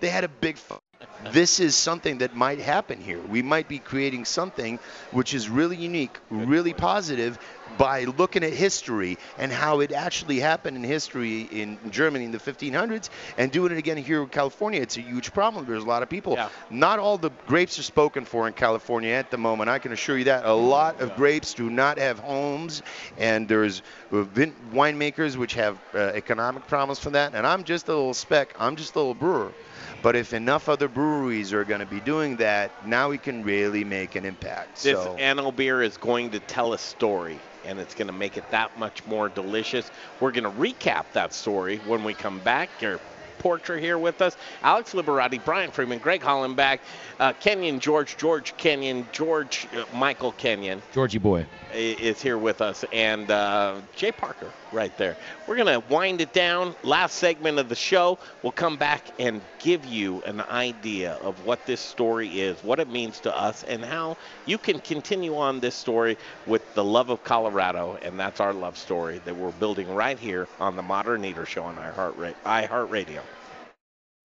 they had a big This is something that might happen here. We might be creating something which is really unique, really positive, by looking at history and how it actually happened in history in Germany in the 1500s, and doing it again here in California. It's a huge problem. There's a lot of people. Yeah. Not all the grapes are spoken for in California at the moment. I can assure you that. A lot of grapes do not have homes, and there's winemakers which have economic problems for that, and I'm just a little speck. I'm just a little brewer. But if enough other breweries are going to be doing that, now we can really make an impact. This Ono beer is going to tell a story, and it's going to make it that much more delicious. We're going to recap that story when we come back. Garrett Portra here with us, Alex Liberati, Brian Freeman, Greg Hollenbeck, Kenyon George, Michael Kenyon. Georgie boy. Is here with us, and Jay Parker right there. We're going to wind it down. Last segment of the show. We'll come back and give you an idea of what this story is, what it means to us, and how you can continue on this story with the love of Colorado, and that's our love story that we're building right here on the Modern Eater Show on iHeartRadio.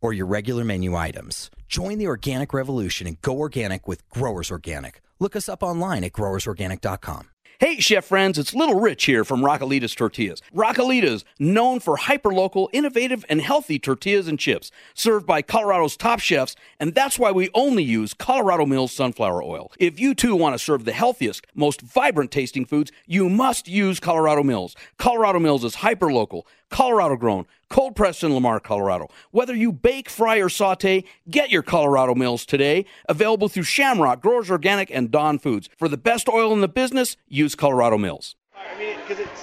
or your regular menu items. Join the organic revolution and go organic with Growers Organic. Look us up online at growersorganic.com. Hey, chef friends, it's Little Rich here from Roccalita's Tortillas. Roccalita's, known for hyper-local, innovative, and healthy tortillas and chips, served by Colorado's top chefs, and that's why we only use Colorado Mills sunflower oil. If you, too, want to serve the healthiest, most vibrant-tasting foods, you must use Colorado Mills. Colorado Mills is hyper-local, Colorado-grown, cold-pressed in Lamar, Colorado. Whether you bake, fry, or saute, get your Colorado Mills today. Available through Shamrock, Growers Organic, and Dawn Foods. For the best oil in the business, use Colorado Mills. I mean, because it's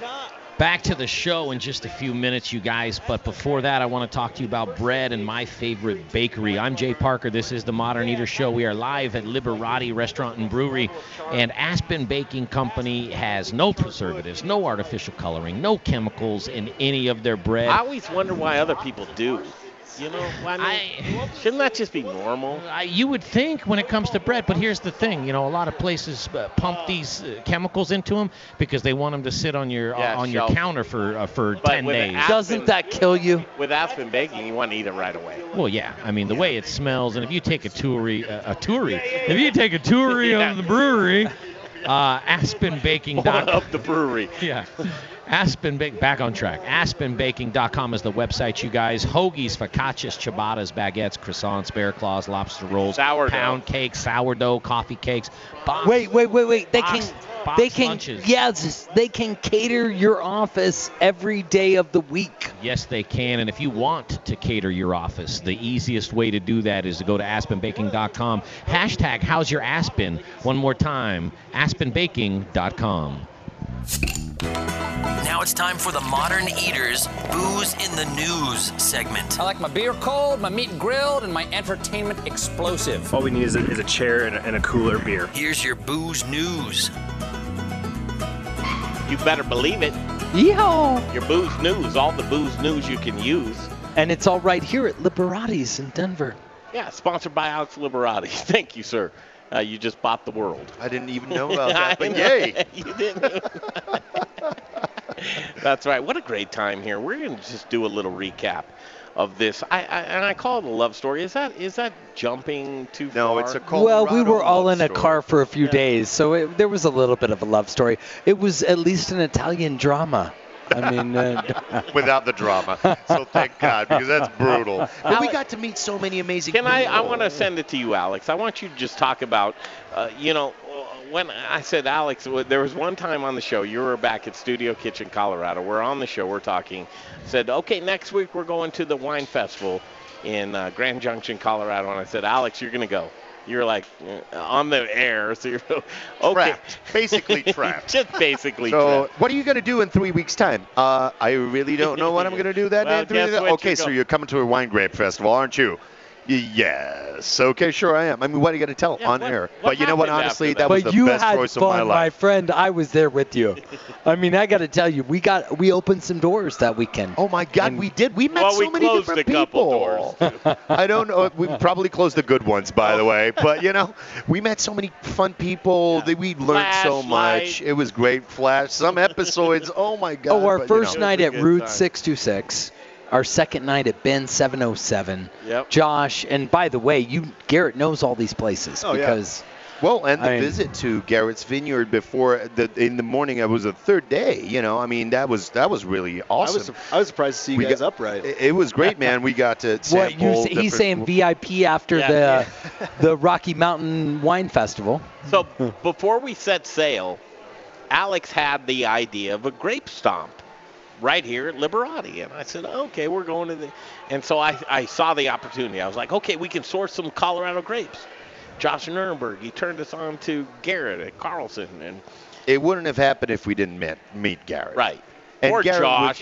not... Back to the show in just a few minutes, you guys. But before that, I want to talk to you about bread and my favorite bakery. I'm Jay Parker. This is the Modern Eater Show. We are live at Liberati Restaurant and Brewery. And Aspen Baking Company has no preservatives, no artificial coloring, no chemicals in any of their bread. I always wonder why other people do. You know, I mean, shouldn't that just be normal? You would think when it comes to bread, but here's the thing. You know, a lot of places pump these chemicals into them because they want them to sit on your your counter for 10 days. Doesn't that kill you? With aspen baking, you want to eat it right away. Well, yeah. I mean, the way it smells, and if you take a tour of the brewery, aspenbaking.com. Up the brewery. Yeah. Back on track. Aspenbaking.com is the website, you guys. Hoagies, focaccias, ciabattas, baguettes, croissants, bear claws, lobster rolls, sourdough, pound cake, sourdough, coffee cakes. Wait. They can. Yes, they can cater your office every day of the week. Yes, they can. And if you want to cater your office, the easiest way to do that is to go to aspenbaking.com. # How's Your Aspen? One more time, aspenbaking.com. Now it's time for the Modern Eaters Booze in the News segment. I like my beer cold, my meat grilled, and my entertainment explosive. All we need is a chair and a cooler beer. Here's your booze news. You better believe it. Yeehaw! Your booze news, all the booze news you can use. And it's all right here at Liberati's in Denver. Yeah, sponsored by Alex Liberati. Thank you, sir. You just bought the world. I didn't even know about that, but yay. You didn't. That's right. What a great time here. We're going to just do a little recap of this. I call it a love story. Is that jumping too far? No, it's a Colorado love story. Well, we were all in a car for a few days, so there was a little bit of a love story. It was at least an Italian drama. I mean, without the drama. So thank God, because that's brutal. But Alex, we got to meet so many amazing people. I want to send it to you, Alex. I want you to just talk about, when I said, Alex, there was one time on the show, you were back at Studio Kitchen Colorado. We're on the show. We're talking. Said, okay, next week we're going to the wine festival in Grand Junction, Colorado. And I said, Alex, you're going to go. You're like on the air, so you're okay. Trapped. Basically trapped. Just basically trapped. So what are you going to do in 3 weeks' time? I really don't know what I'm going to do that day. Okay, so you're coming to a wine grape festival, aren't you? Yes. Okay, sure I am. I mean, what are you going to tell on air? But you know what? Honestly, that was the best choice of my life. My friend, I was there with you. I mean, I got to tell you, we opened some doors that weekend. Oh, my God, we did. We met so many different people. I don't know. We probably closed the good ones, by the way. But, we met so many fun people. Yeah. We learned so much. It was great. Some episodes. Oh, my God. Oh, our first night at Route 626. Our second night at Bin 707. Yep. Josh, and by the way, Garrett knows all these places because. Yeah. Well, and the visit to Garrett's Vineyard in the morning, it was the third day. That was really awesome. I was surprised to see you guys upright. It was great, man. We got to sample. He's saying VIP after the Rocky Mountain Wine Festival. So before we set sail, Alex had the idea of a grape stomp right here at Liberati. And I said, okay, we're going to the... And so I saw the opportunity. I was like, okay, we can source some Colorado grapes. Josh Nuremberg, he turned us on to Garrett at Carlson. And it wouldn't have happened if we didn't meet Garrett. Right. And or Garrett Josh.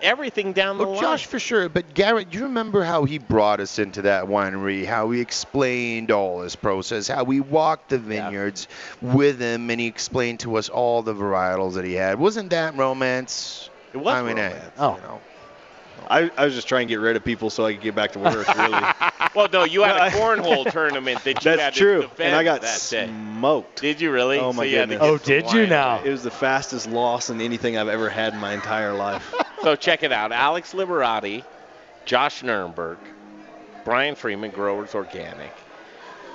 Everything down the line. Josh for sure. But Garrett, you remember how he brought us into that winery, how he explained all his process, how we walked the vineyards with him, and he explained to us all the varietals that he had. Wasn't that romance... It was I was just trying to get rid of people so I could get back to work, really. Well, no, you had a cornhole tournament that you had to defend that day. And I got smoked. Did you really? Oh, my goodness. Oh, did you now? It was the fastest loss in anything I've ever had in my entire life. So check it out. Alex Liberati, Josh Nuremberg, Brian Freeman, Growers Organic,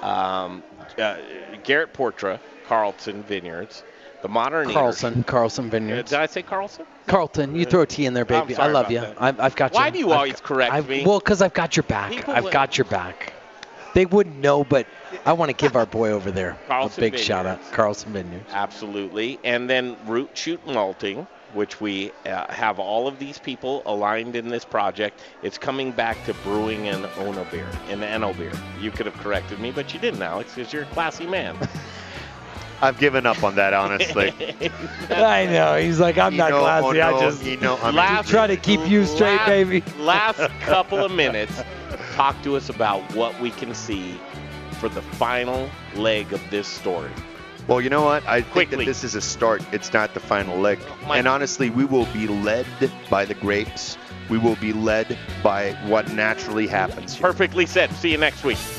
Garrett Portra, Carlson Vineyards. The Modern Eaters. Carlson Vineyards. Did I say Carlson? Carlton. You throw a T in there, baby. I love you. I've got you. Why do you always correct me? Well, because I've got your back. I've got your back. They wouldn't know, but I want to give our boy over there a big shout out. Carlson Vineyards. Absolutely. And then Root Shoot Malting, which we have all of these people aligned in this project. It's coming back to brewing an Ono beer, an Ono beer. You could have corrected me, but you didn't, Alex, because you're a classy man. I've given up on that, honestly. I know. He's like, I'm not classy. I just try to keep you straight, baby. Last couple of minutes, talk to us about what we can see for the final leg of this story. Well, you know what? I think that this is a start. It's not the final leg. And honestly, we will be led by the grapes We will be led by what naturally happens here. Perfectly said. See you next week.